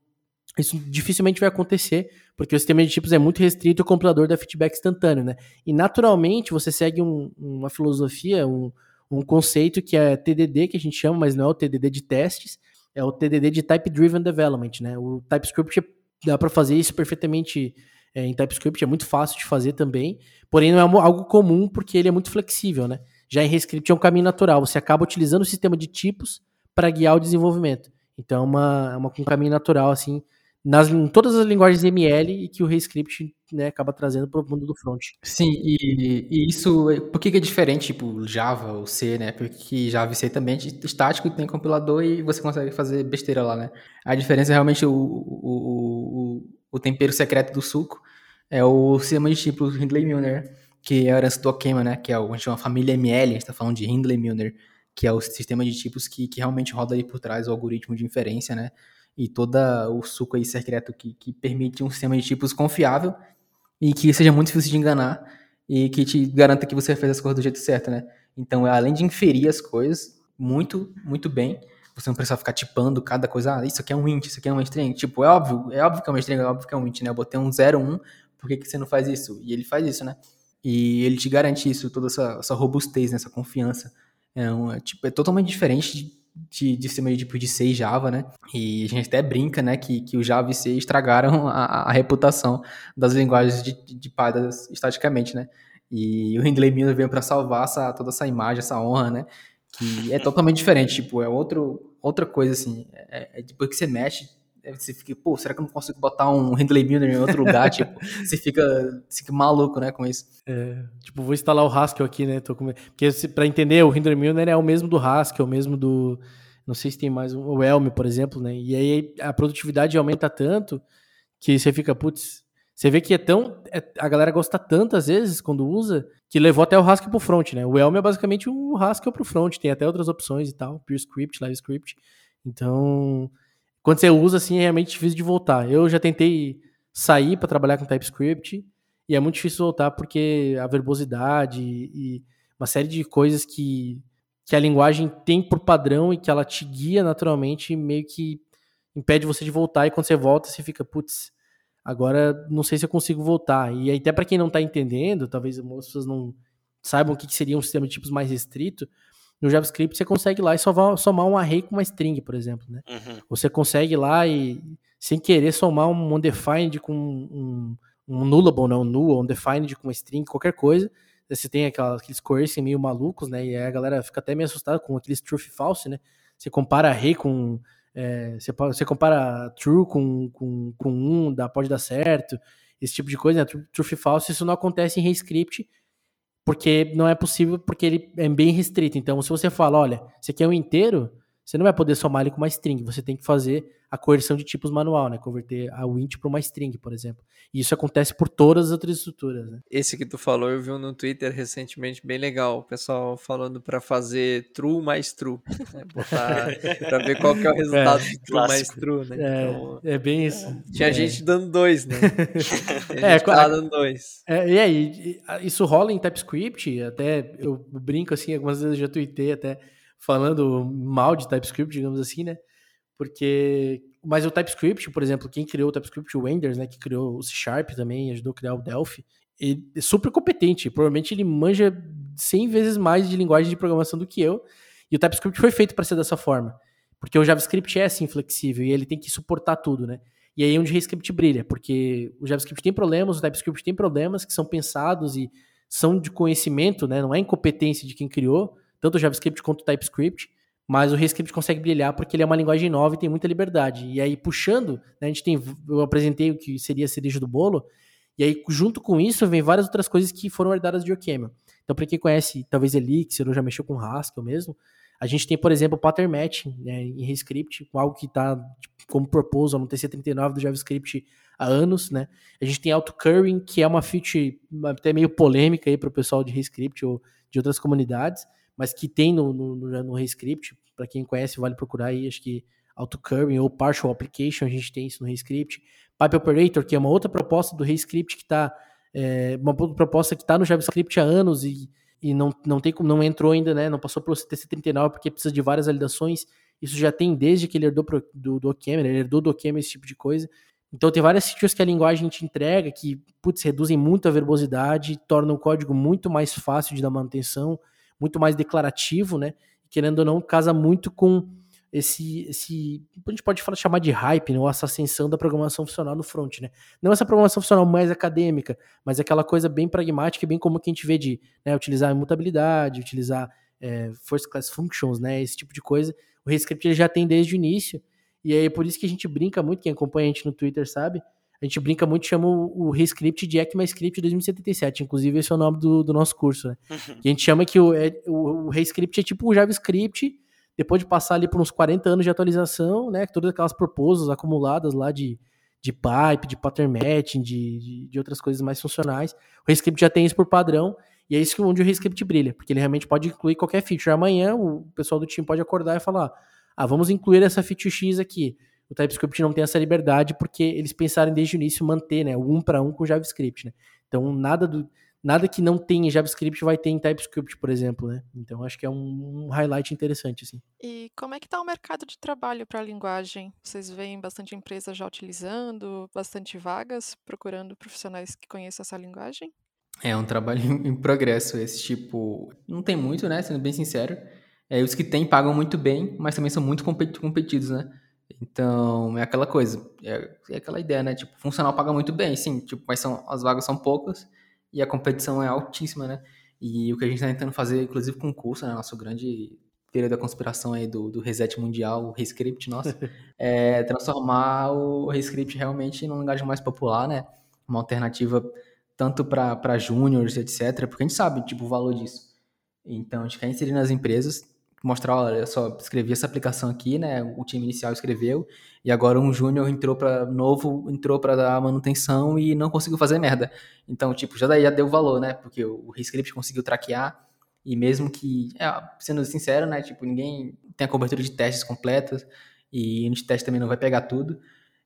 isso dificilmente vai acontecer, porque o sistema de tipos é muito restrito e o compilador dá feedback instantâneo, né? E naturalmente você segue um, uma filosofia, um, um conceito que é T D D, que a gente chama, mas não é o T D D de testes, é o T D D de Type Driven Development, né? O TypeScript é dá para fazer isso perfeitamente é, em TypeScript, é muito fácil de fazer também, porém não é algo comum porque ele é muito flexível, né? Já em ReScript é um caminho natural, você acaba utilizando o sistema de tipos para guiar o desenvolvimento. Então é uma, uma, um caminho natural, assim, nas, em todas as linguagens M L e que o ReScript, né, acaba trazendo para o mundo do front. Sim, e, e isso, por que é diferente, tipo, Java ou C, né? Porque Java e C também é estático, tem compilador e você consegue fazer besteira lá, né? A diferença é realmente o, o, o, o tempero secreto do suco é o sistema de tipos Hindley-Milner, que é a herança do OCaml, né? Que é o que a gente chama família M L, a gente tá falando de Hindley-Milner, que é o sistema de tipos que, que realmente roda ali por trás o algoritmo de inferência, né? E todo o suco aí secreto que, que permite um sistema de tipos confiável e que seja muito difícil de enganar e que te garanta que você fez as coisas do jeito certo, né? Então, além de inferir as coisas muito, muito bem, você não precisa ficar tipando cada coisa. Ah, isso aqui é um int, isso aqui é uma string. Tipo, é óbvio, é óbvio que é uma string, é óbvio que é um int, né? Eu botei um zero, um, por que, que você não faz isso? E ele faz isso, né? E ele te garante isso, toda essa, essa robustez, né? Essa confiança. É, um, é, tipo, é totalmente diferente de De, de sistema de tipo de C e Java, né? E a gente até brinca, né? Que, que o Java e C estragaram a, a reputação das linguagens de, de, de Python estaticamente, né? E o Hindley-Milner veio para salvar essa, toda essa imagem, essa honra, né? Que é totalmente diferente, tipo, é outro, outra coisa, assim. É, é, depois que você mexe, você fica, pô, será que eu não consigo botar um Hindley-Milner em outro lugar? Tipo, você fica, você fica maluco, né, com isso. É, tipo, vou instalar o Haskell aqui, né? Tô com... Porque pra entender, o Hindley-Milner é o mesmo do Haskell, o mesmo do... Não sei se tem mais um... O Elm, por exemplo, né? E aí a produtividade aumenta tanto que você fica, putz... Você vê que é tão... É, a galera gosta tanto, às vezes, quando usa, que levou até o Haskell pro front, né? O Elm é basicamente um Haskell pro front. Tem até outras opções e tal. PureScript, LiveScript. Então... Quando você usa, assim, é realmente difícil de voltar. Eu já tentei sair para trabalhar com TypeScript e é muito difícil voltar porque a verbosidade e uma série de coisas que, que a linguagem tem por padrão e que ela te guia naturalmente meio que impede você de voltar. E quando você volta, você fica, putz, agora não sei se eu consigo voltar. E até para quem não está entendendo, talvez as pessoas não saibam o que seria um sistema de tipos mais restrito, no JavaScript você consegue ir lá e somar, somar um array com uma string, por exemplo, né? Uhum. Você consegue ir lá e, sem querer, somar um undefined com um, um nullable, né? Um null, undefined com uma string, qualquer coisa. Você tem aquelas, aqueles coercing meio malucos, né? E aí a galera fica até meio assustada com aqueles truth e false, né? Você compara array com... É, você, você compara true com, com, com um, dá, pode dar certo, esse tipo de coisa, né? Truth e false, isso não acontece em ReScript, porque não é possível, porque ele é bem restrito. Então, se você fala, olha, você quer um inteiro, você não vai poder somar ele com uma string. Você tem que fazer a coerção de tipos manual, né? Converter a int para uma string, por exemplo. E isso acontece por todas as outras estruturas, né? Esse que tu falou, eu vi um no Twitter recentemente, bem legal. O pessoal falando para fazer true mais true. Né? Para ver qual que é o resultado é, de true mais true, né? É, então, é bem isso. Tinha é. gente dando dois, né? Tinha é, gente é, dando dois. É, e aí, isso rola em TypeScript, até eu brinco assim, algumas vezes eu já tuitei até, falando mal de TypeScript, digamos assim, né? Porque... Mas o TypeScript, por exemplo, quem criou o TypeScript, o Enders, né? Que criou o C Sharp também, ajudou a criar o Delphi. Ele é super competente. Provavelmente ele manja cem vezes mais de linguagem de programação do que eu. E o TypeScript foi feito para ser dessa forma. Porque o JavaScript é assim, flexível. E ele tem que suportar tudo, né? E aí é onde o JavaScript brilha, porque o JavaScript tem problemas, o TypeScript tem problemas que são pensados e são de conhecimento, né? Não é incompetência de quem criou, tanto o JavaScript quanto o TypeScript, mas o ReScript consegue brilhar porque ele é uma linguagem nova e tem muita liberdade. E aí, puxando, né, a gente tem, eu apresentei o que seria a cereja do bolo, e aí, junto com isso, vem várias outras coisas que foram herdadas de OCaml. Então, para quem conhece, talvez, Elixir, ou já mexeu com Haskell mesmo, a gente tem, por exemplo, o pattern matching, né, em ReScript, algo que está como proposal no T C trinta e nove do JavaScript há anos, né? A gente tem auto-currying, que é uma feature até meio polêmica aí para o pessoal de ReScript ou de outras comunidades, mas que tem no, no, no ReScript, para quem conhece, vale procurar aí, acho que auto-currying ou partial application, a gente tem isso no ReScript. Pipe operator, que é uma outra proposta do ReScript que está, é, uma proposta que está no JavaScript há anos e, e não, não, tem, não entrou ainda, né? Não passou pelo T C trinta e nove porque precisa de várias validações, isso já tem desde que ele herdou pro, do, do OCaml, ele herdou do OCaml esse tipo de coisa. Então tem várias features que a linguagem te entrega que, putz, reduzem muito a verbosidade, tornam o código muito mais fácil de dar manutenção, muito mais declarativo, né? Querendo ou não, casa muito com esse, esse a gente pode falar, chamar de hype, né? Ou essa ascensão da programação funcional no front, né? Não essa programação funcional mais acadêmica, mas aquela coisa bem pragmática e bem como que a gente vê de, né, utilizar a imutabilidade, utilizar é, first class functions, né? Esse tipo de coisa. O ReScript ele já tem desde o início, e é por isso que a gente brinca muito, quem acompanha a gente no Twitter sabe, a gente brinca muito, chama o ReScript de ECMAScript dois mil e setenta e sete, inclusive esse é o nome do, do nosso curso, né? Uhum. E a gente chama que o, é, o, o ReScript é tipo o JavaScript, depois de passar ali por uns quarenta anos de atualização, né, todas aquelas propostas acumuladas lá de, de pipe, de pattern matching, de, de, de outras coisas mais funcionais, o ReScript já tem isso por padrão, e é isso onde o ReScript brilha, porque ele realmente pode incluir qualquer feature. Amanhã o pessoal do time pode acordar e falar, ah, vamos incluir essa feature X aqui. O TypeScript não tem essa liberdade porque eles pensaram desde o início manter, né, o um para um com o JavaScript, né? Então, nada, do, nada que não tem em JavaScript vai ter em TypeScript, por exemplo, né? Então, acho que é um, um highlight interessante, assim. E como é que está o mercado de trabalho para a linguagem? Vocês veem bastante empresa já utilizando, bastante vagas, procurando profissionais que conheçam essa linguagem? É um trabalho em progresso esse tipo. Não tem muito, né? Sendo bem sincero. É, os que tem pagam muito bem, mas também são muito competidos, né? Então, é aquela coisa, é, é aquela ideia, né? Tipo, funcional paga muito bem, sim, tipo, mas são, as vagas são poucas e a competição é altíssima, né? E o que a gente tá tentando fazer, inclusive com o curso, né? Nosso grande teoria da conspiração aí do, do reset mundial, o ReScript, nossa, é transformar o ReScript realmente num linguagem mais popular, né? Uma alternativa tanto para para júniores, etcétera, porque a gente sabe, tipo, o valor disso. Então, a gente quer inserir nas empresas, mostrar, olha, eu só escrevi essa aplicação aqui, né, o time inicial escreveu, e agora um júnior entrou para novo, entrou para dar manutenção e não conseguiu fazer merda. Então, tipo, já daí já deu valor, né, porque o ReScript conseguiu traquear, e mesmo que, é, sendo sincero, né, tipo, ninguém tem a cobertura de testes completas, e o teste também não vai pegar tudo,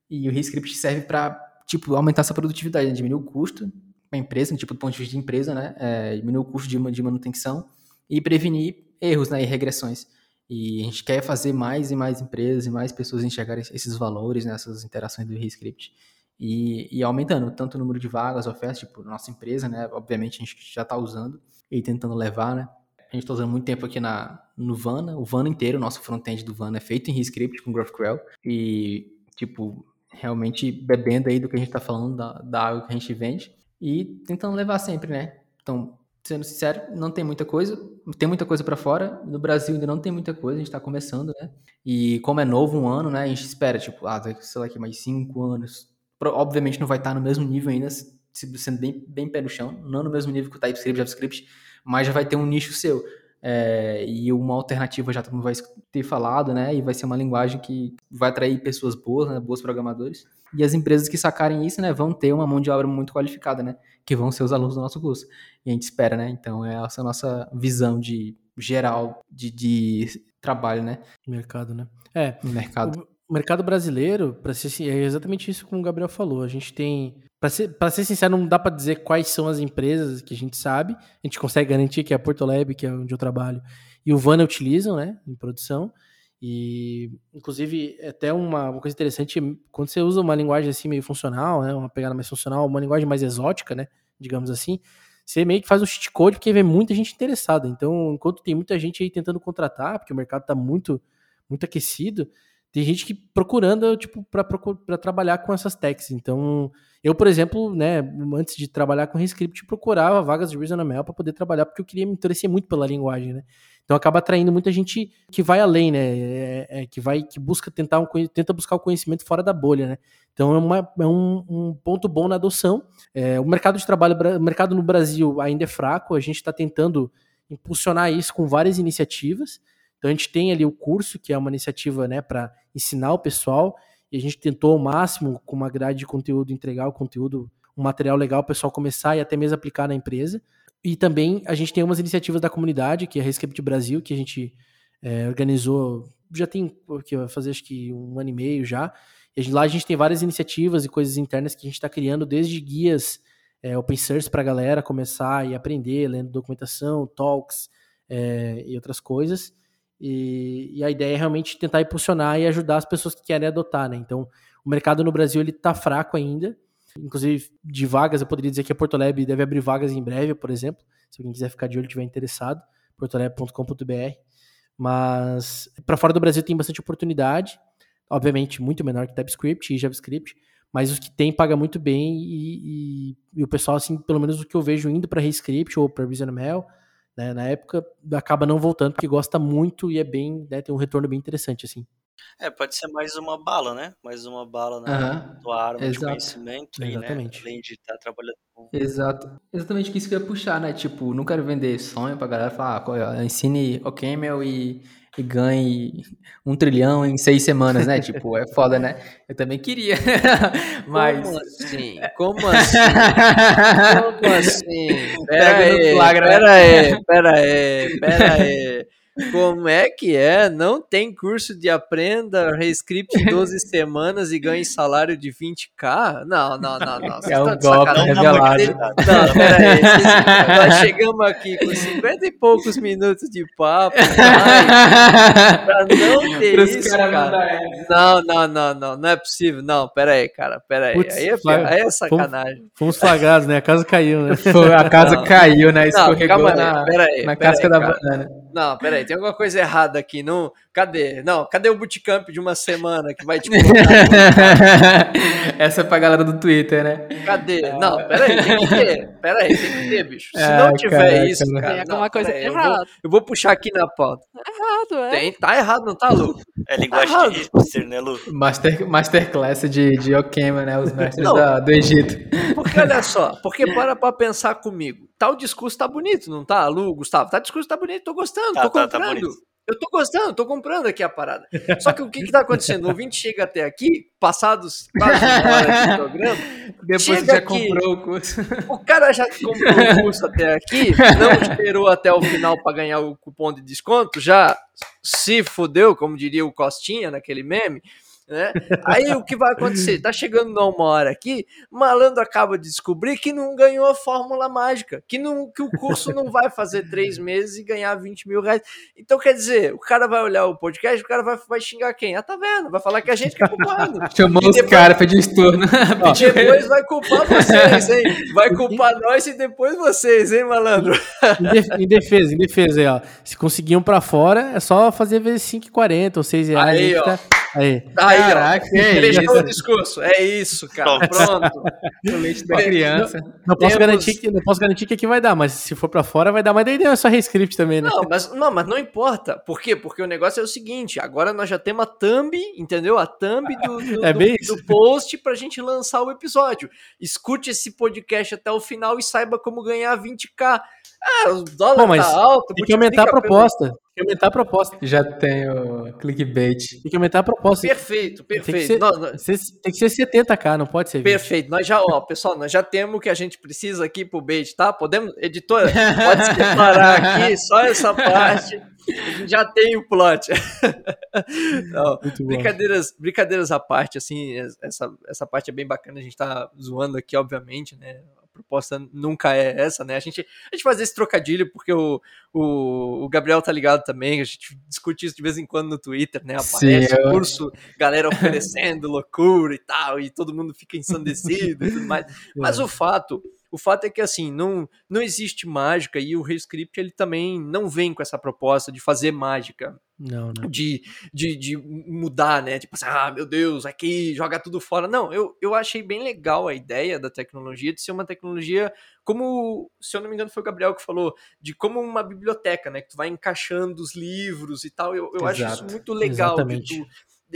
e o ReScript serve para, tipo, aumentar essa produtividade, né, diminuir o custo para a empresa, tipo, do ponto de vista de empresa, né, é, diminuir o custo de, de manutenção, e prevenir erros, né, e regressões. E a gente quer fazer mais e mais empresas e mais pessoas enxergarem esses valores, né, essas interações do ReScript. E, e aumentando tanto o número de vagas, ofertas, tipo, nossa empresa, né, obviamente a gente já está usando e tentando levar, né. A gente está usando muito tempo aqui na, no Vana, o Vana inteiro, o nosso front-end do Vana é feito em ReScript com GraphQL e, tipo, realmente bebendo aí do que a gente está falando, da, da água que a gente vende e tentando levar sempre, né. Então, sendo sincero, não tem muita coisa, tem muita coisa para fora, no Brasil ainda não tem muita coisa, a gente tá começando, né, e como é novo um ano, né, a gente espera, tipo, ah, sei lá, que mais cinco anos, obviamente não vai estar no mesmo nível ainda, sendo bem, bem pé no chão, não no mesmo nível que o TypeScript, JavaScript, mas já vai ter um nicho seu, é, e uma alternativa já todo mundo vai ter falado, né, e vai ser uma linguagem que vai atrair pessoas boas, né, boas programadores, e as empresas que sacarem isso, né, vão ter uma mão de obra muito qualificada, né, que vão ser os alunos do nosso curso, e a gente espera, né, então é essa nossa visão de geral de, de trabalho, né. Mercado, né. É, o mercado. O mercado brasileiro, para ser é exatamente isso como o Gabriel falou, a gente tem, para ser, para ser sincero, não dá para dizer quais são as empresas que a gente sabe, a gente consegue garantir que é a Porto Lab, que é onde eu trabalho, e o Vana utilizam, né, em produção. E, inclusive, até uma, uma coisa interessante, quando você usa uma linguagem assim meio funcional, né, uma pegada mais funcional, uma linguagem mais exótica, né, digamos assim, você meio que faz um cheat code porque vem muita gente interessada. Então, enquanto tem muita gente aí tentando contratar, porque o mercado está muito, muito aquecido, tem gente que procurando, tipo, para trabalhar com essas techs. Então, eu, por exemplo, né, antes de trabalhar com ReScript, procurava vagas de ReasonML para poder trabalhar, porque eu queria me interessar muito pela linguagem, né? Então, acaba atraindo muita gente que vai além, né? É, é, que vai, que busca tentar um, tenta buscar o conhecimento fora da bolha, né? Então, é, uma, é um, um ponto bom na adoção. É, o mercado de trabalho, o mercado no Brasil ainda é fraco, a gente está tentando impulsionar isso com várias iniciativas. Então, a gente tem ali o curso, que é uma iniciativa, né, para ensinar o pessoal, e a gente tentou ao máximo, com uma grade de conteúdo, entregar o conteúdo, um material legal, o pessoal começar e até mesmo aplicar na empresa. E também a gente tem algumas iniciativas da comunidade, que é a ReScript Brasil, que a gente é, organizou, já tem, que vai fazer acho que um ano e meio já, e a gente, lá a gente tem várias iniciativas e coisas internas que a gente está criando, desde guias é, open source para a galera começar e aprender, lendo documentação, talks é, e outras coisas. E, e a ideia é realmente tentar impulsionar e ajudar as pessoas que querem adotar, né? Então, o mercado no Brasil ele está fraco ainda, inclusive de vagas. Eu poderia dizer que a Porto Lab deve abrir vagas em breve, por exemplo, se alguém quiser ficar de olho e estiver interessado, porto lab ponto com ponto b r. Mas para fora do Brasil tem bastante oportunidade, obviamente muito menor que TypeScript e JavaScript, mas os que tem paga muito bem, e, e, e o pessoal, assim, pelo menos o que eu vejo indo para ReScript ou para ReasonML, né, na época, acaba não voltando, porque gosta muito e é bem, né, tem um retorno bem interessante, assim. É, pode ser mais uma bala, né? Mais uma bala na uhum. tua arma. Exato. De conhecimento. Exatamente. Aí, né? Além de estar trabalhando com... Exato. Exatamente o que isso que eu ia puxar, né? Tipo, não quero vender sonho pra galera, falar, ah, ensine OCaml e, e ganhe um trilhão em seis semanas, né? Tipo, é foda, né? Eu também queria. Mas... Como assim? Como assim? Como assim? Pera aí, pera aí, pera aí, pera aí. Como é que é? Não tem curso de aprenda ReScript doze semanas e ganhe salário de vinte k? Não, não, não, não. Vocês é um golpe revelado. Não, peraí. Nós chegamos aqui com cinquenta e poucos minutos de papo. Ai, pra não ter isso, cara. Não, não, não, não. Não é possível. Não, peraí, cara. Peraí. Putz, aí, é, aí é sacanagem. Fomos flagrados, né? A casa caiu, né? A casa não. caiu, né? Escorregou não, na, aí, na casca aí, da banana. Não, peraí, tem alguma coisa errada aqui, não? Cadê? Não, cadê o bootcamp de uma semana que vai te colocar? Essa é pra galera do Twitter, né? Cadê? Não, peraí, tem que ter, peraí, tem que ter, bicho. Se ah, não tiver caraca, isso, cara... Tem alguma não, coisa peraí, errada. Eu vou, eu vou puxar aqui na pauta. Errado, é? Tem, tá errado, não tá, Lu? É linguagem de Egito, né, Lu? Master, masterclass de, de OCaml, né? Os mestres da, do Egito. Porque olha só, porque para pra pensar comigo. Tá, o discurso tá bonito, não tá, Lu, Gustavo? Tá, o discurso tá bonito, tô gostando, tá, tô tá, comprando. Tá eu tô gostando, tô comprando aqui a parada. Só que o que que tá acontecendo? O ouvinte chega até aqui, passados quase uma hora de programa, depois chega já aqui, comprou o curso. O cara já comprou o curso até aqui, não esperou até o final pra ganhar o cupom de desconto, já se fudeu, como diria o Costinha naquele meme, né? Aí o que vai acontecer? Tá chegando uma hora aqui, malandro acaba de descobrir que não ganhou a fórmula mágica, que, não, que o curso não vai fazer três meses e ganhar vinte mil reais. Então, quer dizer, o cara vai olhar o podcast, o cara vai, vai xingar quem? A Taverna, vai falar que a gente que é culpado. Chamou os caras, pediu estorno. Depois vai culpar vocês, hein? Vai culpar nós e depois vocês, hein, malandro? Em defesa, em defesa aí, ó. Se conseguiam pra fora, é só fazer vezes cinco e quarenta ou seis reais. Aí, aí ó. Tá... Aí, aí caraca, ó, é isso. O discurso, é isso, cara, pronto. O leite da criança. Não, não, posso garantir que, não posso garantir que aqui vai dar, mas se for pra fora vai dar, mas daí não é só ReScript também, né? Não, mas não, mas não importa, por quê? Porque o negócio é o seguinte, agora nós já temos a thumb, entendeu? A thumb do, do, é bem do, do post pra gente lançar o episódio. Escute esse podcast até o final e saiba como ganhar vinte k. Ah, o dólar bom, mas tá alto. Tem que aumentar a proposta. Pelo... Tem que aumentar a proposta. Já tem o clickbait. Tem que aumentar a proposta. Perfeito, perfeito. Tem que ser, não, não... Tem que ser setenta k, não pode ser vinte. Perfeito. Nós já, ó, pessoal, nós já temos o que a gente precisa aqui pro bait, tá? Podemos, editora, pode se preparar aqui, só essa parte. A gente já tem o plot. Não, brincadeiras, brincadeiras à parte, assim, essa, essa parte é bem bacana. A gente tá zoando aqui, obviamente, né? Proposta nunca é essa, né? A gente, a gente faz esse trocadilho porque o, o, o Gabriel tá ligado também, a gente discute isso de vez em quando no Twitter, né? Aparece o curso, galera oferecendo loucura e tal, e todo mundo fica ensandecido e tudo mais. Mas o fato, o fato é que, assim, não, não existe mágica, e o ReScript, ele também não vem com essa proposta de fazer mágica. Não, não. De, de, de mudar, né? Tipo assim, ah, meu Deus, aqui joga tudo fora. Não, eu, eu achei bem legal a ideia da tecnologia de ser uma tecnologia, como, se eu não me engano, foi o Gabriel que falou, de como uma biblioteca, né? Que tu vai encaixando os livros e tal. Eu, eu acho isso muito legal, de tu,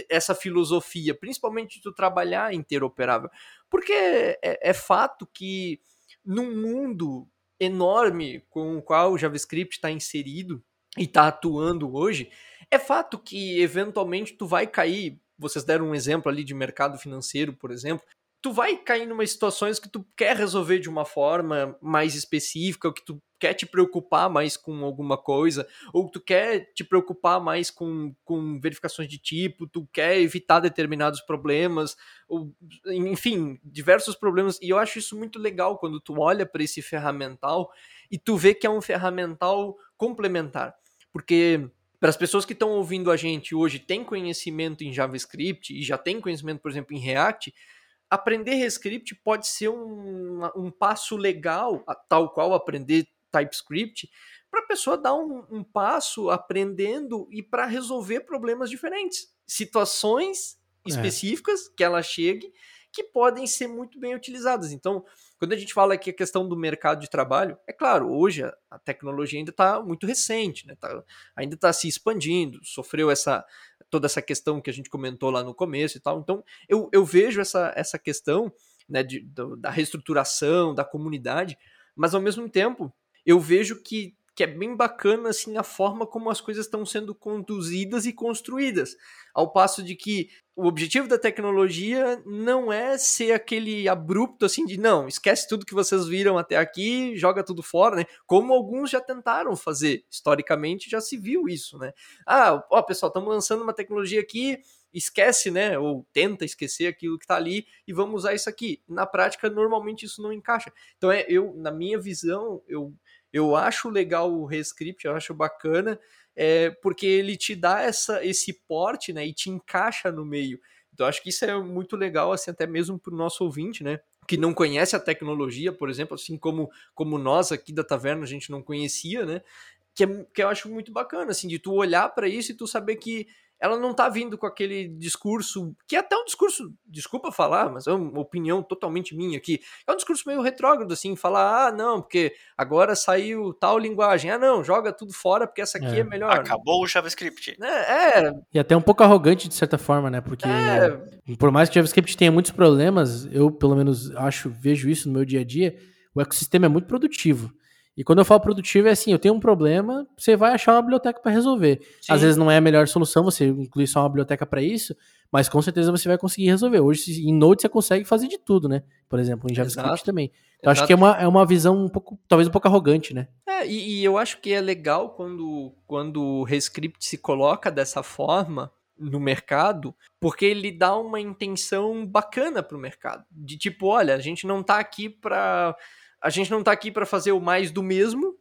essa filosofia, principalmente de tu trabalhar interoperável. Porque é, é fato que num mundo enorme com o qual o JavaScript está inserido e está atuando hoje, é fato que eventualmente tu vai cair, vocês deram um exemplo ali de mercado financeiro, por exemplo, tu vai cair em umas situações que tu quer resolver de uma forma mais específica, ou que tu quer te preocupar mais com alguma coisa, ou tu quer te preocupar mais com, com verificações de tipo, tu quer evitar determinados problemas, ou, enfim, diversos problemas. E eu acho isso muito legal quando tu olha para esse ferramental e tu vê que é um ferramental complementar, porque... Para as pessoas que estão ouvindo a gente hoje, tem conhecimento em JavaScript e já tem conhecimento, por exemplo, em React, aprender ReScript pode ser um, um passo legal, tal qual aprender TypeScript, para a pessoa dar um, um passo aprendendo e para resolver problemas diferentes, situações específicas é. que ela chegue, que podem ser muito bem utilizadas. Então, quando a gente fala aqui a questão do mercado de trabalho, é claro, hoje a tecnologia ainda está muito recente, né? Tá, ainda está se expandindo, sofreu essa, toda essa questão que a gente comentou lá no começo e tal. Então, eu, eu vejo essa, essa questão, né, de, do, da reestruturação, da comunidade, mas ao mesmo tempo, eu vejo que, que é bem bacana assim, a forma como as coisas estão sendo conduzidas e construídas, ao passo de que o objetivo da tecnologia não é ser aquele abrupto assim de não, esquece tudo que vocês viram até aqui, joga tudo fora, né? Como alguns já tentaram fazer, historicamente já se viu isso, né? Ah, ó, pessoal, estamos lançando uma tecnologia aqui, esquece, né? Ou tenta esquecer aquilo que está ali e vamos usar isso aqui. Na prática, normalmente isso não encaixa. Então, é, eu, na minha visão, eu, eu acho legal o ReScript, eu acho bacana. É porque ele te dá essa, esse porte, né, e te encaixa no meio. Então, acho que isso é muito legal, assim, até mesmo para o nosso ouvinte, né, que não conhece a tecnologia, por exemplo, assim como, como nós aqui da Taverna, a gente não conhecia, né, que, é, que eu acho muito bacana, assim, de tu olhar para isso e tu saber que ela não tá vindo com aquele discurso, que é até um discurso, desculpa falar, mas é uma opinião totalmente minha aqui, é um discurso meio retrógrado, assim, falar, ah, não, porque agora saiu tal linguagem, ah, não, joga tudo fora, porque essa aqui é, é melhor. Acabou o JavaScript. É, é. E até um pouco arrogante, de certa forma, né, porque é. por mais que o JavaScript tenha muitos problemas, eu, pelo menos, acho, vejo isso no meu dia a dia, o ecossistema é muito produtivo. E quando eu falo produtivo, é assim, eu tenho um problema, você vai achar uma biblioteca para resolver. Sim. Às vezes não é a melhor solução você incluir só uma biblioteca para isso, mas com certeza você vai conseguir resolver. Hoje, em Node, você consegue fazer de tudo, né? Por exemplo, em JavaScript Exato. também. Então, Exato. acho que é uma, é uma visão um pouco, talvez um pouco arrogante, né? É, e, e eu acho que é legal quando, quando o ReScript se coloca dessa forma no mercado, porque ele dá uma intenção bacana pro mercado. De tipo, olha, a gente não tá aqui para... A gente não tá aqui para fazer o mais do mesmo,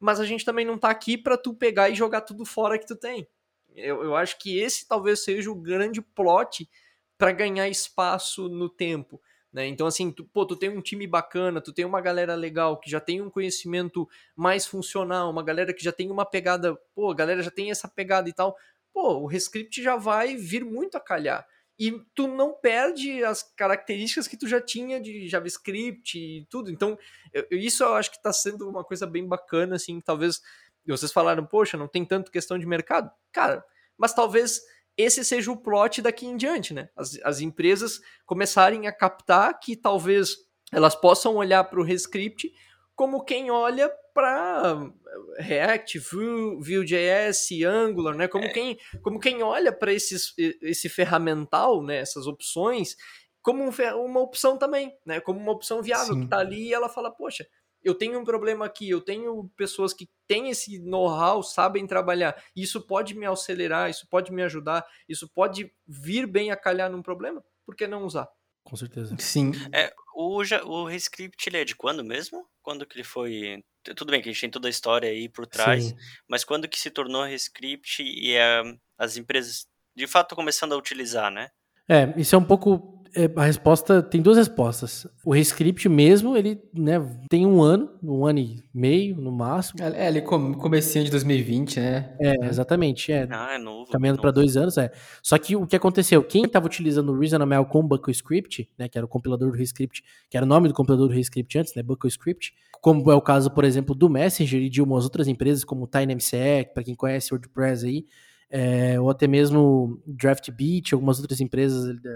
mas a gente também não tá aqui para tu pegar e jogar tudo fora que tu tem. Eu, eu acho que esse talvez seja o grande plot para ganhar espaço no tempo, né? Então, assim, tu, pô, tu tem um time bacana, tu tem uma galera legal que já tem um conhecimento mais funcional, uma galera que já tem uma pegada, pô, a galera já tem essa pegada e tal. Pô, o ReScript já vai vir muito a calhar. E tu não perde as características que tu já tinha de JavaScript e tudo. Então, eu, isso eu acho que tá sendo uma coisa bem bacana, assim, talvez... Vocês falaram, poxa, não tem tanto questão de mercado? Cara, mas talvez esse seja o plot daqui em diante, né? As, as empresas começarem a captar que talvez elas possam olhar para o ReScript como quem olha para React, Vue, Vue.js, Angular, né? Como, é. quem, como quem olha para esse ferramental, né? Essas opções, como um, uma opção também, né? Como uma opção viável, Sim. que está ali e ela fala, poxa, eu tenho um problema aqui, eu tenho pessoas que têm esse know-how, sabem trabalhar, isso pode me acelerar, isso pode me ajudar, isso pode vir bem a calhar num problema, por que não usar? Com certeza. Sim. É, o, o ReScript, ele é de quando mesmo? Quando que ele foi... Tudo bem que a gente tem toda a história aí por trás, Sim. mas quando que se tornou ReScript e a, as empresas, de fato, começando a utilizar, né? É, isso é um pouco... a resposta tem duas respostas. O ReScript mesmo, ele, né, tem um ano, um ano e meio no máximo. É, ele comecinho de dois mil e vinte, né? É, exatamente. É. Ah, é novo. Caminhando para dois anos, é. Só que o que aconteceu? Quem estava utilizando o ReasonML com o BuckleScript, né, que era o compilador do ReScript, que era o nome do compilador do ReScript antes, né, BuckleScript, como é o caso, por exemplo, do Messenger e de umas outras empresas, como o TinyMCE, para quem conhece o WordPress aí, é, ou até mesmo DraftBeat, algumas outras empresas da,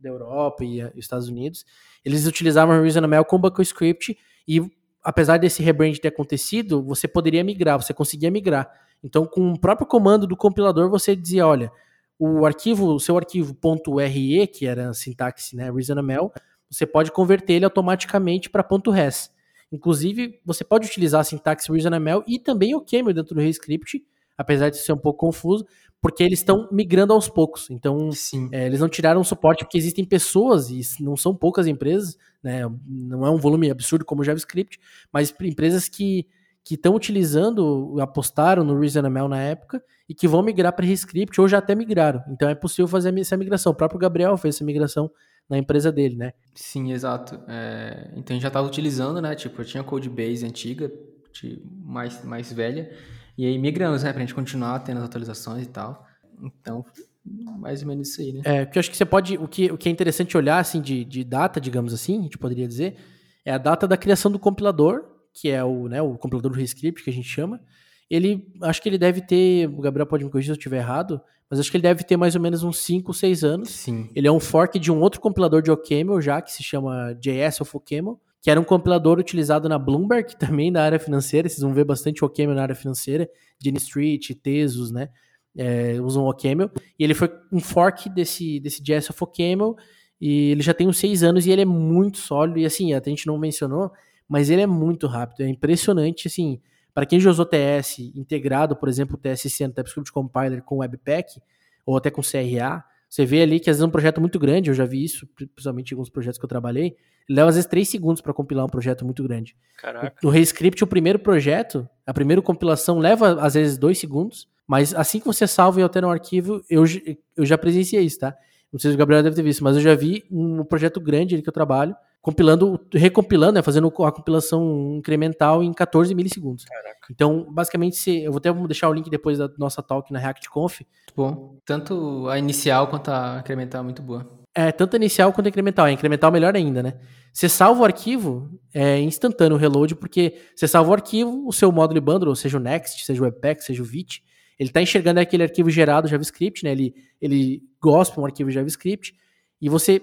da Europa e, a, e Estados Unidos, eles utilizavam o ReasonML com o BuckleScript e, apesar desse rebrand ter acontecido, você poderia migrar, você conseguia migrar. Então, com o próprio comando do compilador, você dizia, olha, o arquivo, o seu arquivo .re, que era a sintaxe, né, ReasonML, você pode converter ele automaticamente para .res. Inclusive, você pode utilizar a sintaxe ReasonML e também o OCaml dentro do ReScript, apesar de ser um pouco confuso, porque eles estão migrando aos poucos. Então, é, eles não tiraram o suporte, porque existem pessoas, e não são poucas empresas, né, não é um volume absurdo como o JavaScript, mas empresas que estão utilizando, apostaram no ReasonML na época, e que vão migrar para ReScript, ou já até migraram. Então, é possível fazer essa migração. O próprio Gabriel fez essa migração na empresa dele, né? Sim, exato. É, então, a gente já estava utilizando, né? Tipo, eu tinha a codebase antiga, mais, mais velha, e aí migramos, né, pra gente continuar tendo as atualizações e tal. Então, mais ou menos isso aí, né? É, porque eu acho que você pode... O que, o que é interessante olhar, assim, de, de data, digamos assim, a gente poderia dizer, é a data da criação do compilador, que é o, né, o compilador do ReScript, que a gente chama. Ele, acho que ele deve ter... O Gabriel pode me corrigir se eu estiver errado, mas acho que ele deve ter mais ou menos uns cinco, seis anos. Sim. Ele é um fork de um outro compilador de OCaml já, que se chama J S ou OCaml, que era um compilador utilizado na Bloomberg, também na área financeira. Vocês vão ver bastante OCaml na área financeira. Jane Street, Tezos, né? É, usam OCaml. E ele foi um fork desse, desse J S of OCaml, e ele já tem uns seis anos, e ele é muito sólido. E assim, a gente não mencionou, mas ele é muito rápido. É impressionante, assim, para quem já usou T S integrado, por exemplo, o T S C no TypeScript Compiler com Webpack, ou até com C R A, você vê ali que às vezes é um projeto muito grande, eu já vi isso, principalmente em alguns projetos que eu trabalhei, leva às vezes três segundos para compilar um projeto muito grande. Caraca. O, o ReScript, o primeiro projeto, a primeira compilação leva às vezes dois segundos, mas assim que você salva e altera um arquivo, eu, eu já presenciei isso, tá? Não sei se o Gabriel deve ter visto, mas eu já vi um projeto grande ali que eu trabalho, compilando, recompilando, né, fazendo a compilação incremental em quatorze milissegundos. Caraca. Então, basicamente, se, eu vou até deixar o link depois da nossa talk na ReactConf. Bom, tanto a inicial quanto a incremental é muito boa. É, tanto a inicial quanto a incremental. A incremental é melhor ainda, né? Você salva o arquivo, é instantâneo o reload, porque você salva o arquivo, o seu módulo e bundle, ou seja o Next, seja o Webpack, seja o Vite, ele está enxergando aquele arquivo gerado JavaScript, né? Ele, ele gospa um arquivo JavaScript, e você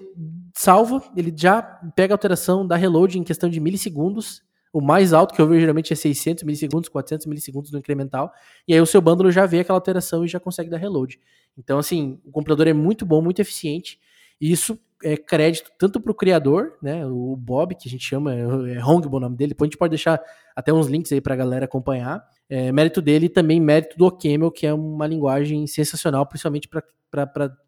salva, ele já pega a alteração, dá reload em questão de milissegundos. O mais alto que eu vejo geralmente é seiscentos milissegundos, quatrocentos milissegundos no incremental. E aí o seu bundle já vê aquela alteração e já consegue dar reload. Então, assim, o compilador é muito bom, muito eficiente. E isso é crédito tanto para o criador, né, o Bob, que a gente chama, é Hongbo o nome dele. Depois a gente pode deixar até uns links aí para a galera acompanhar. É, mérito dele e também mérito do OCaml, que é uma linguagem sensacional, principalmente para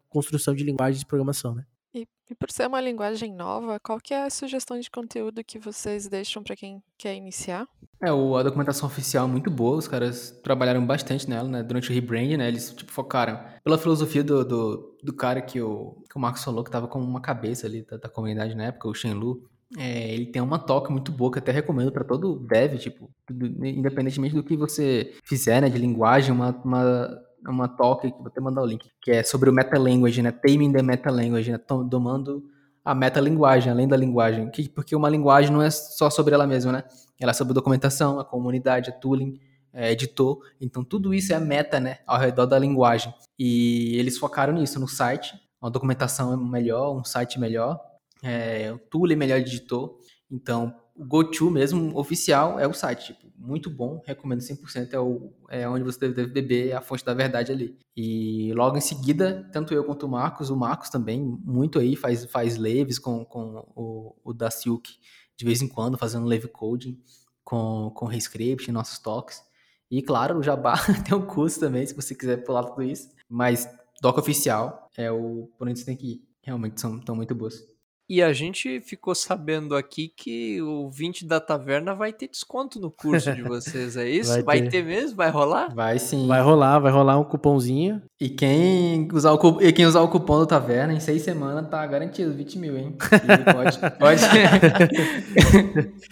construção de linguagens de programação, né? E, e por ser uma linguagem nova, qual que é a sugestão de conteúdo que vocês deixam para quem quer iniciar? É, o, a documentação oficial é muito boa, os caras trabalharam bastante nela, né? Durante o rebrand, né? Eles tipo, focaram pela filosofia do, do, do cara que o, que o Marcos falou, que estava como uma cabeça ali da, da comunidade na época, o Shenlu. É, ele tem uma talk muito boa que eu até recomendo para todo dev, tipo, tudo, independentemente do que você fizer, né? De linguagem, uma... uma uma talk, vou até mandar o link, que é sobre o metalanguage, né, taming the metalanguage, né, domando a metalinguagem, além da linguagem, que, porque uma linguagem não é só sobre ela mesma, né, ela é sobre documentação, a comunidade, a tooling, é, editor, então tudo isso é meta, né, ao redor da linguagem, e eles focaram nisso, no site, uma documentação melhor, um site melhor, é, o tooling melhor de editor, então, o go-to mesmo, oficial, é o site, tipo, muito bom, recomendo cem por cento, é, o, é onde você deve beber a fonte da verdade ali. E logo em seguida, tanto eu quanto o Marcos, o Marcos também, muito aí, faz, faz lives com, com o, o da Silk, de vez em quando, fazendo live coding com, com ReScript, nossos talks. E claro, o Jabá tem um curso também, se você quiser pular tudo isso, mas doc oficial é o por onde você tem que ir, realmente são, estão muito boas. E a gente ficou sabendo aqui que o vinte da Taverna vai ter desconto no curso de vocês, é isso? Vai ter. Vai ter mesmo? Vai rolar? Vai sim. Vai rolar, vai rolar um cupomzinho. E quem usar o, cup... e quem usar o cupom da Taverna em seis semanas tá garantido vinte mil, hein? E pode, pode.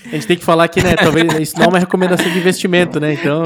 A gente tem que falar que, né, talvez isso não é uma recomendação de investimento, né? Então...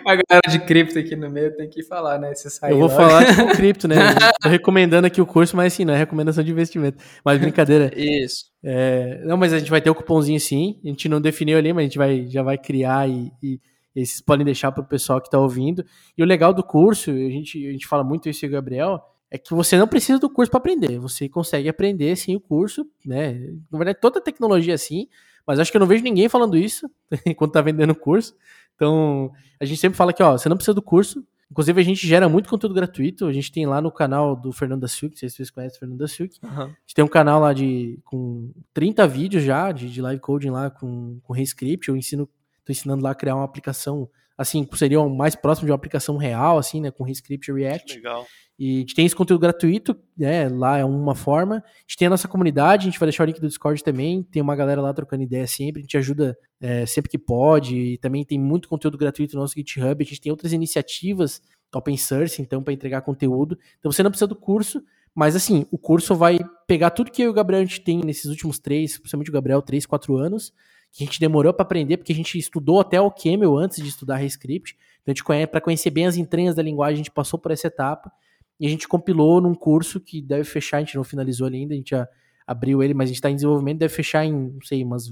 a galera de cripto aqui no meio tem que falar, né? Se sair eu vou logo. Falar com cripto, né? Tô recomendando aqui o curso, mas assim, não é recomendação de investimento. Mas brincadeira. Isso. É, não, mas a gente vai ter o cupomzinho sim. A gente não definiu ali, mas a gente vai, já vai criar e, e, e vocês podem deixar para o pessoal que está ouvindo. E o legal do curso, a gente, a gente fala muito isso, e o Gabriel, é que você não precisa do curso para aprender. Você consegue aprender sem o curso, né? Na verdade, toda a tecnologia sim, mas acho que eu não vejo ninguém falando isso quando está vendendo o curso. Então, a gente sempre fala que ó, você não precisa do curso. Inclusive, a gente gera muito conteúdo gratuito. A gente tem lá no canal do Fernanda Silk, não sei se vocês conhecem o Fernanda Silk. Uhum. A gente tem um canal lá de, com trinta vídeos já, de, de live coding lá com, com ReScript. Eu ensino, tô ensinando lá a criar uma aplicação, assim, seria o mais próximo de uma aplicação real, assim, né, com ReScript e React. Legal. E a gente tem esse conteúdo gratuito, né, lá é uma forma. A gente tem a nossa comunidade, a gente vai deixar o link do Discord também, tem uma galera lá trocando ideia sempre, a gente ajuda é, sempre que pode, e também tem muito conteúdo gratuito no nosso GitHub, a gente tem outras iniciativas open source, então, para entregar conteúdo. Então, você não precisa do curso, mas, assim, o curso vai pegar tudo que eu e o Gabriel a gente tem nesses últimos três, principalmente o Gabriel, três, quatro anos, que a gente demorou para aprender, porque a gente estudou até o OCaml antes de estudar ReScript, então, a gente conhece, para conhecer bem as entranhas da linguagem, a gente passou por essa etapa. E a gente compilou num curso que deve fechar, a gente não finalizou ele ainda, a gente já abriu ele, mas a gente está em desenvolvimento, deve fechar em, não sei, mas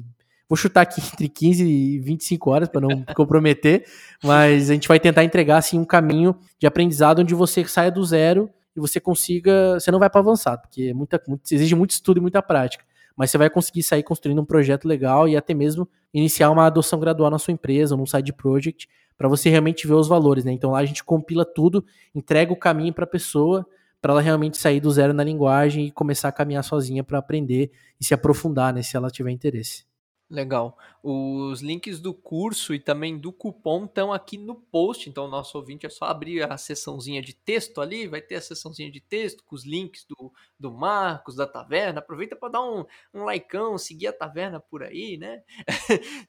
vou chutar aqui entre quinze e vinte e cinco horas para não comprometer, mas a gente vai tentar entregar assim, um caminho de aprendizado onde você saia do zero e você consiga, você não vai para avançado, porque é muita, muito, exige muito estudo e muita prática, mas você vai conseguir sair construindo um projeto legal e até mesmo iniciar uma adoção gradual na sua empresa, num side project, para você realmente ver os valores, né? Então lá a gente compila tudo, entrega o caminho para a pessoa, para ela realmente sair do zero na linguagem e começar a caminhar sozinha para aprender e se aprofundar, né? Se ela tiver interesse. Legal. Os links do curso e também do cupom estão aqui no post, então o nosso ouvinte é só abrir a seçãozinha de texto ali, vai ter a seçãozinha de texto com os links do, do Marcos, da Taverna. Aproveita para dar um, um likeão, seguir a Taverna por aí, né?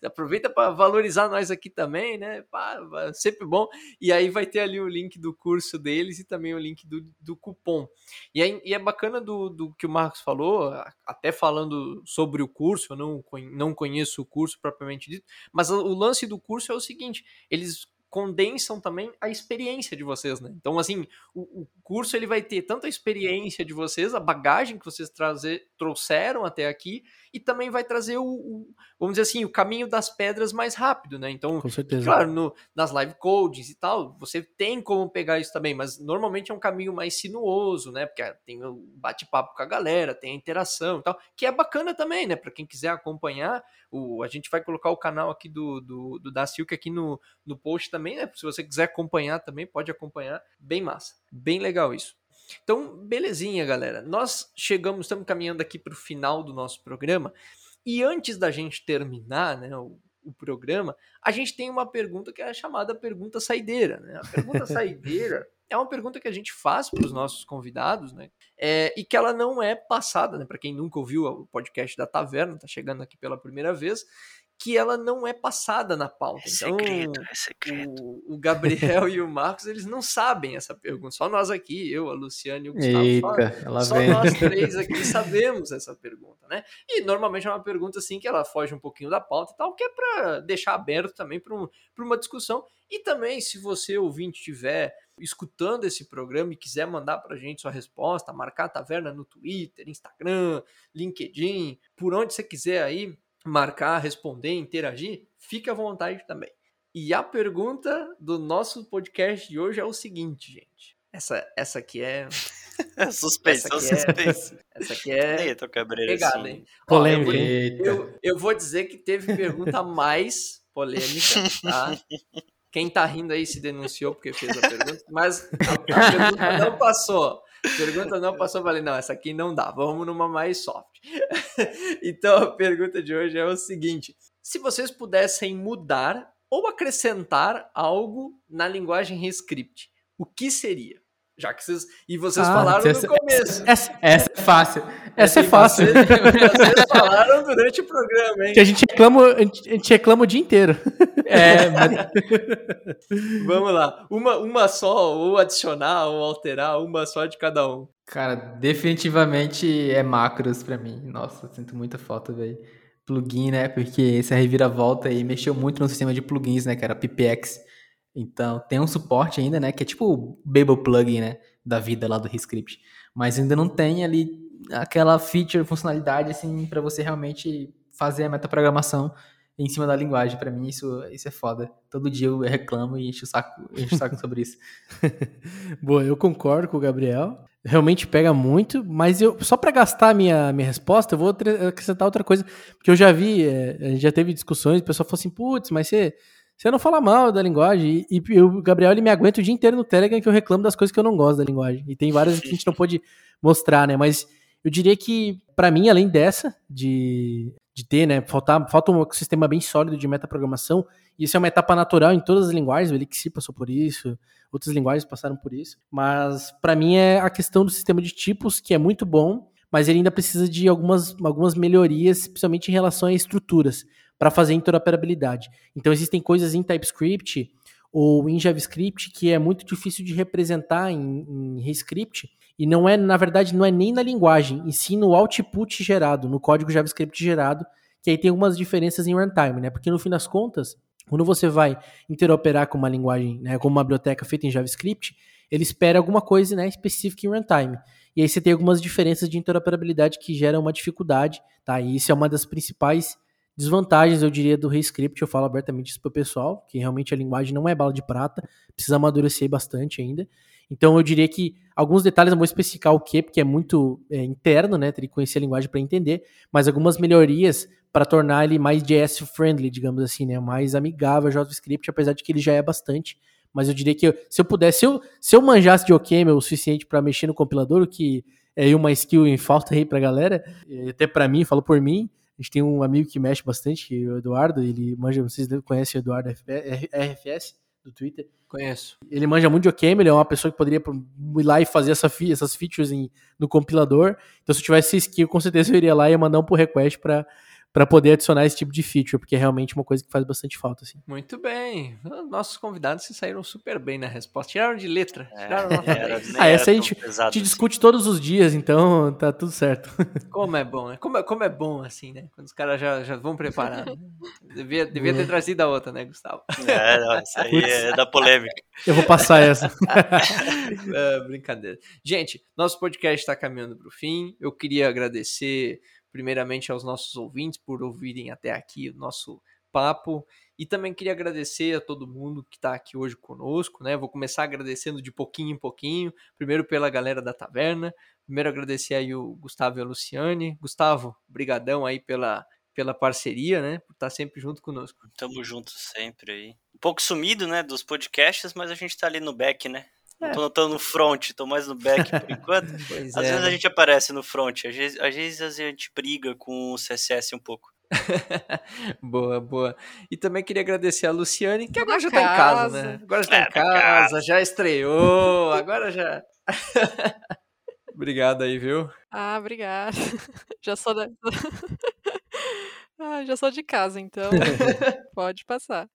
Aproveita para valorizar nós aqui também, né? Sempre bom. E aí vai ter ali o link do curso deles e também o link do, do cupom. E, aí, e é bacana do, do que o Marcos falou, até falando sobre o curso, eu não, não conheço Conheço o curso propriamente dito, mas o lance do curso é o seguinte, eles condensam também a experiência de vocês, né? Então, assim, o, o curso ele vai ter tanto a experiência de vocês, a bagagem que vocês trazer, trouxeram até aqui, e também vai trazer o, o, vamos dizer assim, o caminho das pedras mais rápido, né? Então, com certeza. Claro, no, nas live codes e tal, você tem como pegar isso também, mas normalmente é um caminho mais sinuoso, né? Porque tem o bate-papo com a galera, tem a interação e tal, que é bacana também, né? Para quem quiser acompanhar, o, a gente vai colocar o canal aqui do, do, do Da Silk aqui no, no post também, né? Se você quiser acompanhar também, pode acompanhar. Bem massa, bem legal isso. Então, belezinha, galera. Nós chegamos, estamos caminhando aqui para o final do nosso programa. E antes da gente terminar, né, o, o programa, a gente tem uma pergunta que é chamada pergunta saideira, né? A pergunta saideira é uma pergunta que a gente faz para os nossos convidados, né? É, e que ela não é passada, né? Para quem nunca ouviu o podcast da Taverna, está chegando aqui pela primeira vez, que ela não é passada na pauta. É segredo, então, é segredo. O, o Gabriel e o Marcos, eles não sabem essa pergunta. Só nós aqui, eu, a Luciane e o Gustavo. Eita, só, ela só vem. Nós três aqui sabemos essa pergunta, né? E normalmente é uma pergunta assim que ela foge um pouquinho da pauta e tal, que é para deixar aberto também para um, para uma discussão. E também, se você, ouvinte, estiver escutando esse programa e quiser mandar pra gente sua resposta, marcar a Taverna no Twitter, Instagram, LinkedIn, por onde você quiser aí, marcar, responder, interagir, fique à vontade também. E a pergunta do nosso podcast de hoje é o seguinte, gente. Essa, essa aqui é... suspense, essa aqui é suspense. Essa aqui é... Eita, pegada, hein? Polêmica. Ó, eu, vou, eu, eu vou dizer que teve pergunta mais polêmica, tá? Quem tá rindo aí se denunciou porque fez a pergunta, mas a, a pergunta não passou. Pergunta não passou, eu falei, não, essa aqui não dá, vamos numa mais soft. Então a pergunta de hoje é o seguinte, se vocês pudessem mudar ou acrescentar algo na linguagem ReScript, o que seria? Já que vocês... E vocês ah, falaram essa, no começo. Essa, essa, essa é fácil, Essa é fácil. Vocês, vocês falaram durante o programa, hein? Que a gente reclama, a gente, a gente reclama o dia inteiro. É, mas... Vamos lá. Uma, uma só, ou adicionar, ou alterar, uma só de cada um. Cara, definitivamente é macros pra mim. Nossa, sinto muita falta, velho. Plugin, né? Porque essa reviravolta aí mexeu muito no sistema de plugins, né, cara? P P X. Então, tem um suporte ainda, né? Que é tipo o Babel plugin, né? Da vida lá do ReScript. Mas ainda não tem ali aquela feature, funcionalidade, assim, pra você realmente fazer a metaprogramação em cima da linguagem. Pra mim, isso, isso é foda. Todo dia eu reclamo e encho o saco, encho o saco sobre isso. Boa, eu concordo com o Gabriel. Realmente pega muito, mas eu só para gastar a minha, minha resposta, eu vou acrescentar outra coisa, porque eu já vi, é, já teve discussões, o pessoal falou assim, putz, mas você, você não fala mal da linguagem, e, e o Gabriel ele me aguenta o dia inteiro no Telegram que eu reclamo das coisas que eu não gosto da linguagem, e tem várias que a gente não pôde mostrar, né, mas eu diria que, para mim, além dessa, de, de ter, né, faltar, falta um sistema bem sólido de metaprogramação, e isso é uma etapa natural em todas as linguagens, o Elixir passou por isso, outras linguagens passaram por isso, mas para mim é a questão do sistema de tipos, que é muito bom, mas ele ainda precisa de algumas, algumas melhorias, principalmente em relação a estruturas, para fazer interoperabilidade. Então existem coisas em TypeScript ou em JavaScript que é muito difícil de representar em, em ReScript, e não é, na verdade, não é nem na linguagem, e sim no output gerado, no código JavaScript gerado, que aí tem algumas diferenças em runtime, né? Porque no fim das contas, quando você vai interoperar com uma linguagem, né, com uma biblioteca feita em JavaScript, ele espera alguma coisa, né, específica em runtime. E aí você tem algumas diferenças de interoperabilidade que geram uma dificuldade, tá? E isso é uma das principais desvantagens, eu diria, do ReScript. Eu falo abertamente isso pro pessoal, que realmente a linguagem não é bala de prata, precisa amadurecer bastante ainda. Então eu diria que alguns detalhes, não vou especificar o que, porque é muito é, interno, né, tem que conhecer a linguagem para entender, mas algumas melhorias para tornar ele mais J S-friendly, digamos assim, né? Mais amigável ao JavaScript, apesar de que ele já é bastante. Mas eu diria que eu, se eu pudesse, se eu, se eu manjasse de OCaml o suficiente para mexer no compilador, o que é uma skill em falta aí para a galera, até para mim, falo por mim, a gente tem um amigo que mexe bastante, que é o Eduardo, ele manja, vocês conhecem o Eduardo R F S do Twitter? Conheço. Ele manja muito de OCaml, ele é uma pessoa que poderia ir lá e fazer essa, essas features em, no compilador. Então se eu tivesse essa skill, com certeza eu iria lá e ia mandar um pull request para para poder adicionar esse tipo de feature, porque é realmente uma coisa que faz bastante falta, assim. Muito bem. Nossos convidados se saíram super bem na resposta. Tiraram de letra. É, tiraram nota era, ah, essa a gente pesado, te discute assim todos os dias, então tá tudo certo. Como é bom, né? Como é, como é bom, assim, né? Quando os caras já, já vão preparar. Né? Devia, devia é. ter trazido a outra, né, Gustavo? É, não, isso aí é da polêmica. Eu vou passar essa. É, brincadeira. Gente, nosso podcast está caminhando para o fim. Eu queria agradecer primeiramente aos nossos ouvintes por ouvirem até aqui o nosso papo, e também queria agradecer a todo mundo que está aqui hoje conosco, né? Vou começar agradecendo de pouquinho em pouquinho, primeiro pela galera da Taverna, primeiro agradecer aí o Gustavo e a Luciane. Gustavo, brigadão aí pela, pela parceria, né? Por estar sempre junto conosco. Tamo junto sempre aí. Um pouco sumido, né, dos podcasts, mas a gente tá ali no back, né? É. Tô, tô no front, tô mais no back por enquanto. Pois às é, vezes né? a gente aparece no front, às vezes, às vezes a gente briga com o C S S um pouco. Boa, boa. E também queria agradecer a Luciane, que agora já tá em casa, né? Agora já tá é, em casa, casa, já estreou, agora já... Obrigado aí, viu? Ah, obrigado. Já sou da... Ah, já sou de casa, então pode passar.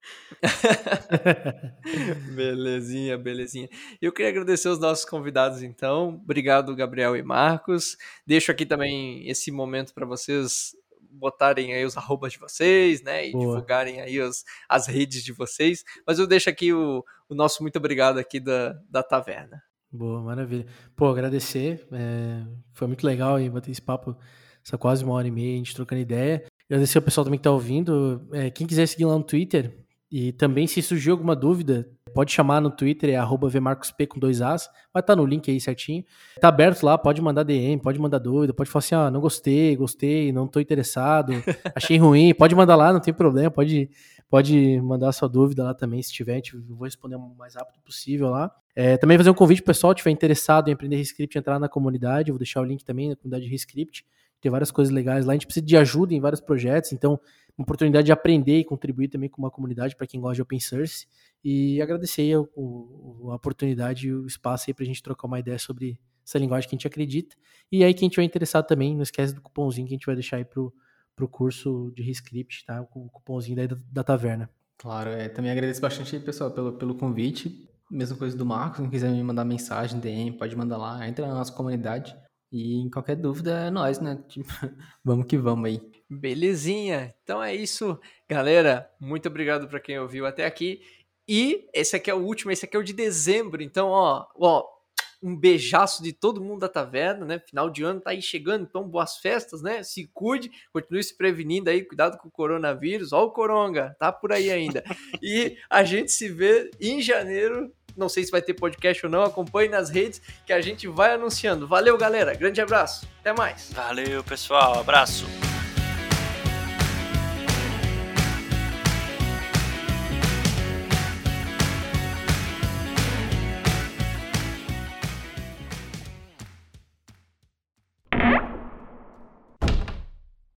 Belezinha, belezinha. Eu queria agradecer os nossos convidados, então. Obrigado, Gabriel e Marcos. Deixo aqui também esse momento para vocês botarem aí os arrobas de vocês, né? E boa, divulgarem aí os, as redes de vocês. Mas eu deixo aqui o, o nosso muito obrigado aqui da, da Taverna. Boa, maravilha. Pô, agradecer. É, foi muito legal aí bater esse papo, essa quase uma hora e meia, a gente trocando ideia. Agradecer ao pessoal também que está ouvindo. É, quem quiser seguir lá no Twitter, e também se surgir alguma dúvida, pode chamar no Twitter, é arroba vmarcosp com dois As, vai estar tá no link aí certinho. Tá aberto lá, pode mandar D M, pode mandar dúvida, pode falar assim, ah, não gostei, gostei, não tô interessado, achei ruim, pode mandar lá, não tem problema, pode, pode mandar sua dúvida lá também, se tiver, eu vou responder o mais rápido possível lá. É, também fazer um convite pro pessoal, se tiver interessado em aprender ReScript, entrar na comunidade, eu vou deixar o link também na comunidade de ReScript. Tem várias coisas legais lá, a gente precisa de ajuda em vários projetos, então uma oportunidade de aprender e contribuir também com uma comunidade para quem gosta de open source, e agradecer a, a oportunidade e o espaço aí para a gente trocar uma ideia sobre essa linguagem que a gente acredita. E aí, quem tiver interessado também, não esquece do cupomzinho que a gente vai deixar aí pro, pro curso de ReScript, tá? O cupomzinho daí da, da Taverna. Claro, é, também agradeço bastante aí, pessoal, pelo, pelo convite. Mesma coisa do Marcos, quem quiser me mandar mensagem, D M, pode mandar lá, entra na nossa comunidade. E em qualquer dúvida é nós, né? Tipo, vamos que vamos aí. Belezinha. Então é isso, galera. Muito obrigado para quem ouviu até aqui. E esse aqui é o último, esse aqui é o de dezembro. Então, ó, ó, um beijaço de todo mundo da Taverna, né? Final de ano tá aí chegando, então boas festas, né? Se cuide, continue se prevenindo aí, cuidado com o coronavírus. Ó o coronga, tá por aí ainda. E a gente se vê em janeiro. Não sei se vai ter podcast ou não, acompanhe nas redes que a gente vai anunciando. Valeu, galera. Grande abraço. Até mais. Valeu, pessoal. Abraço.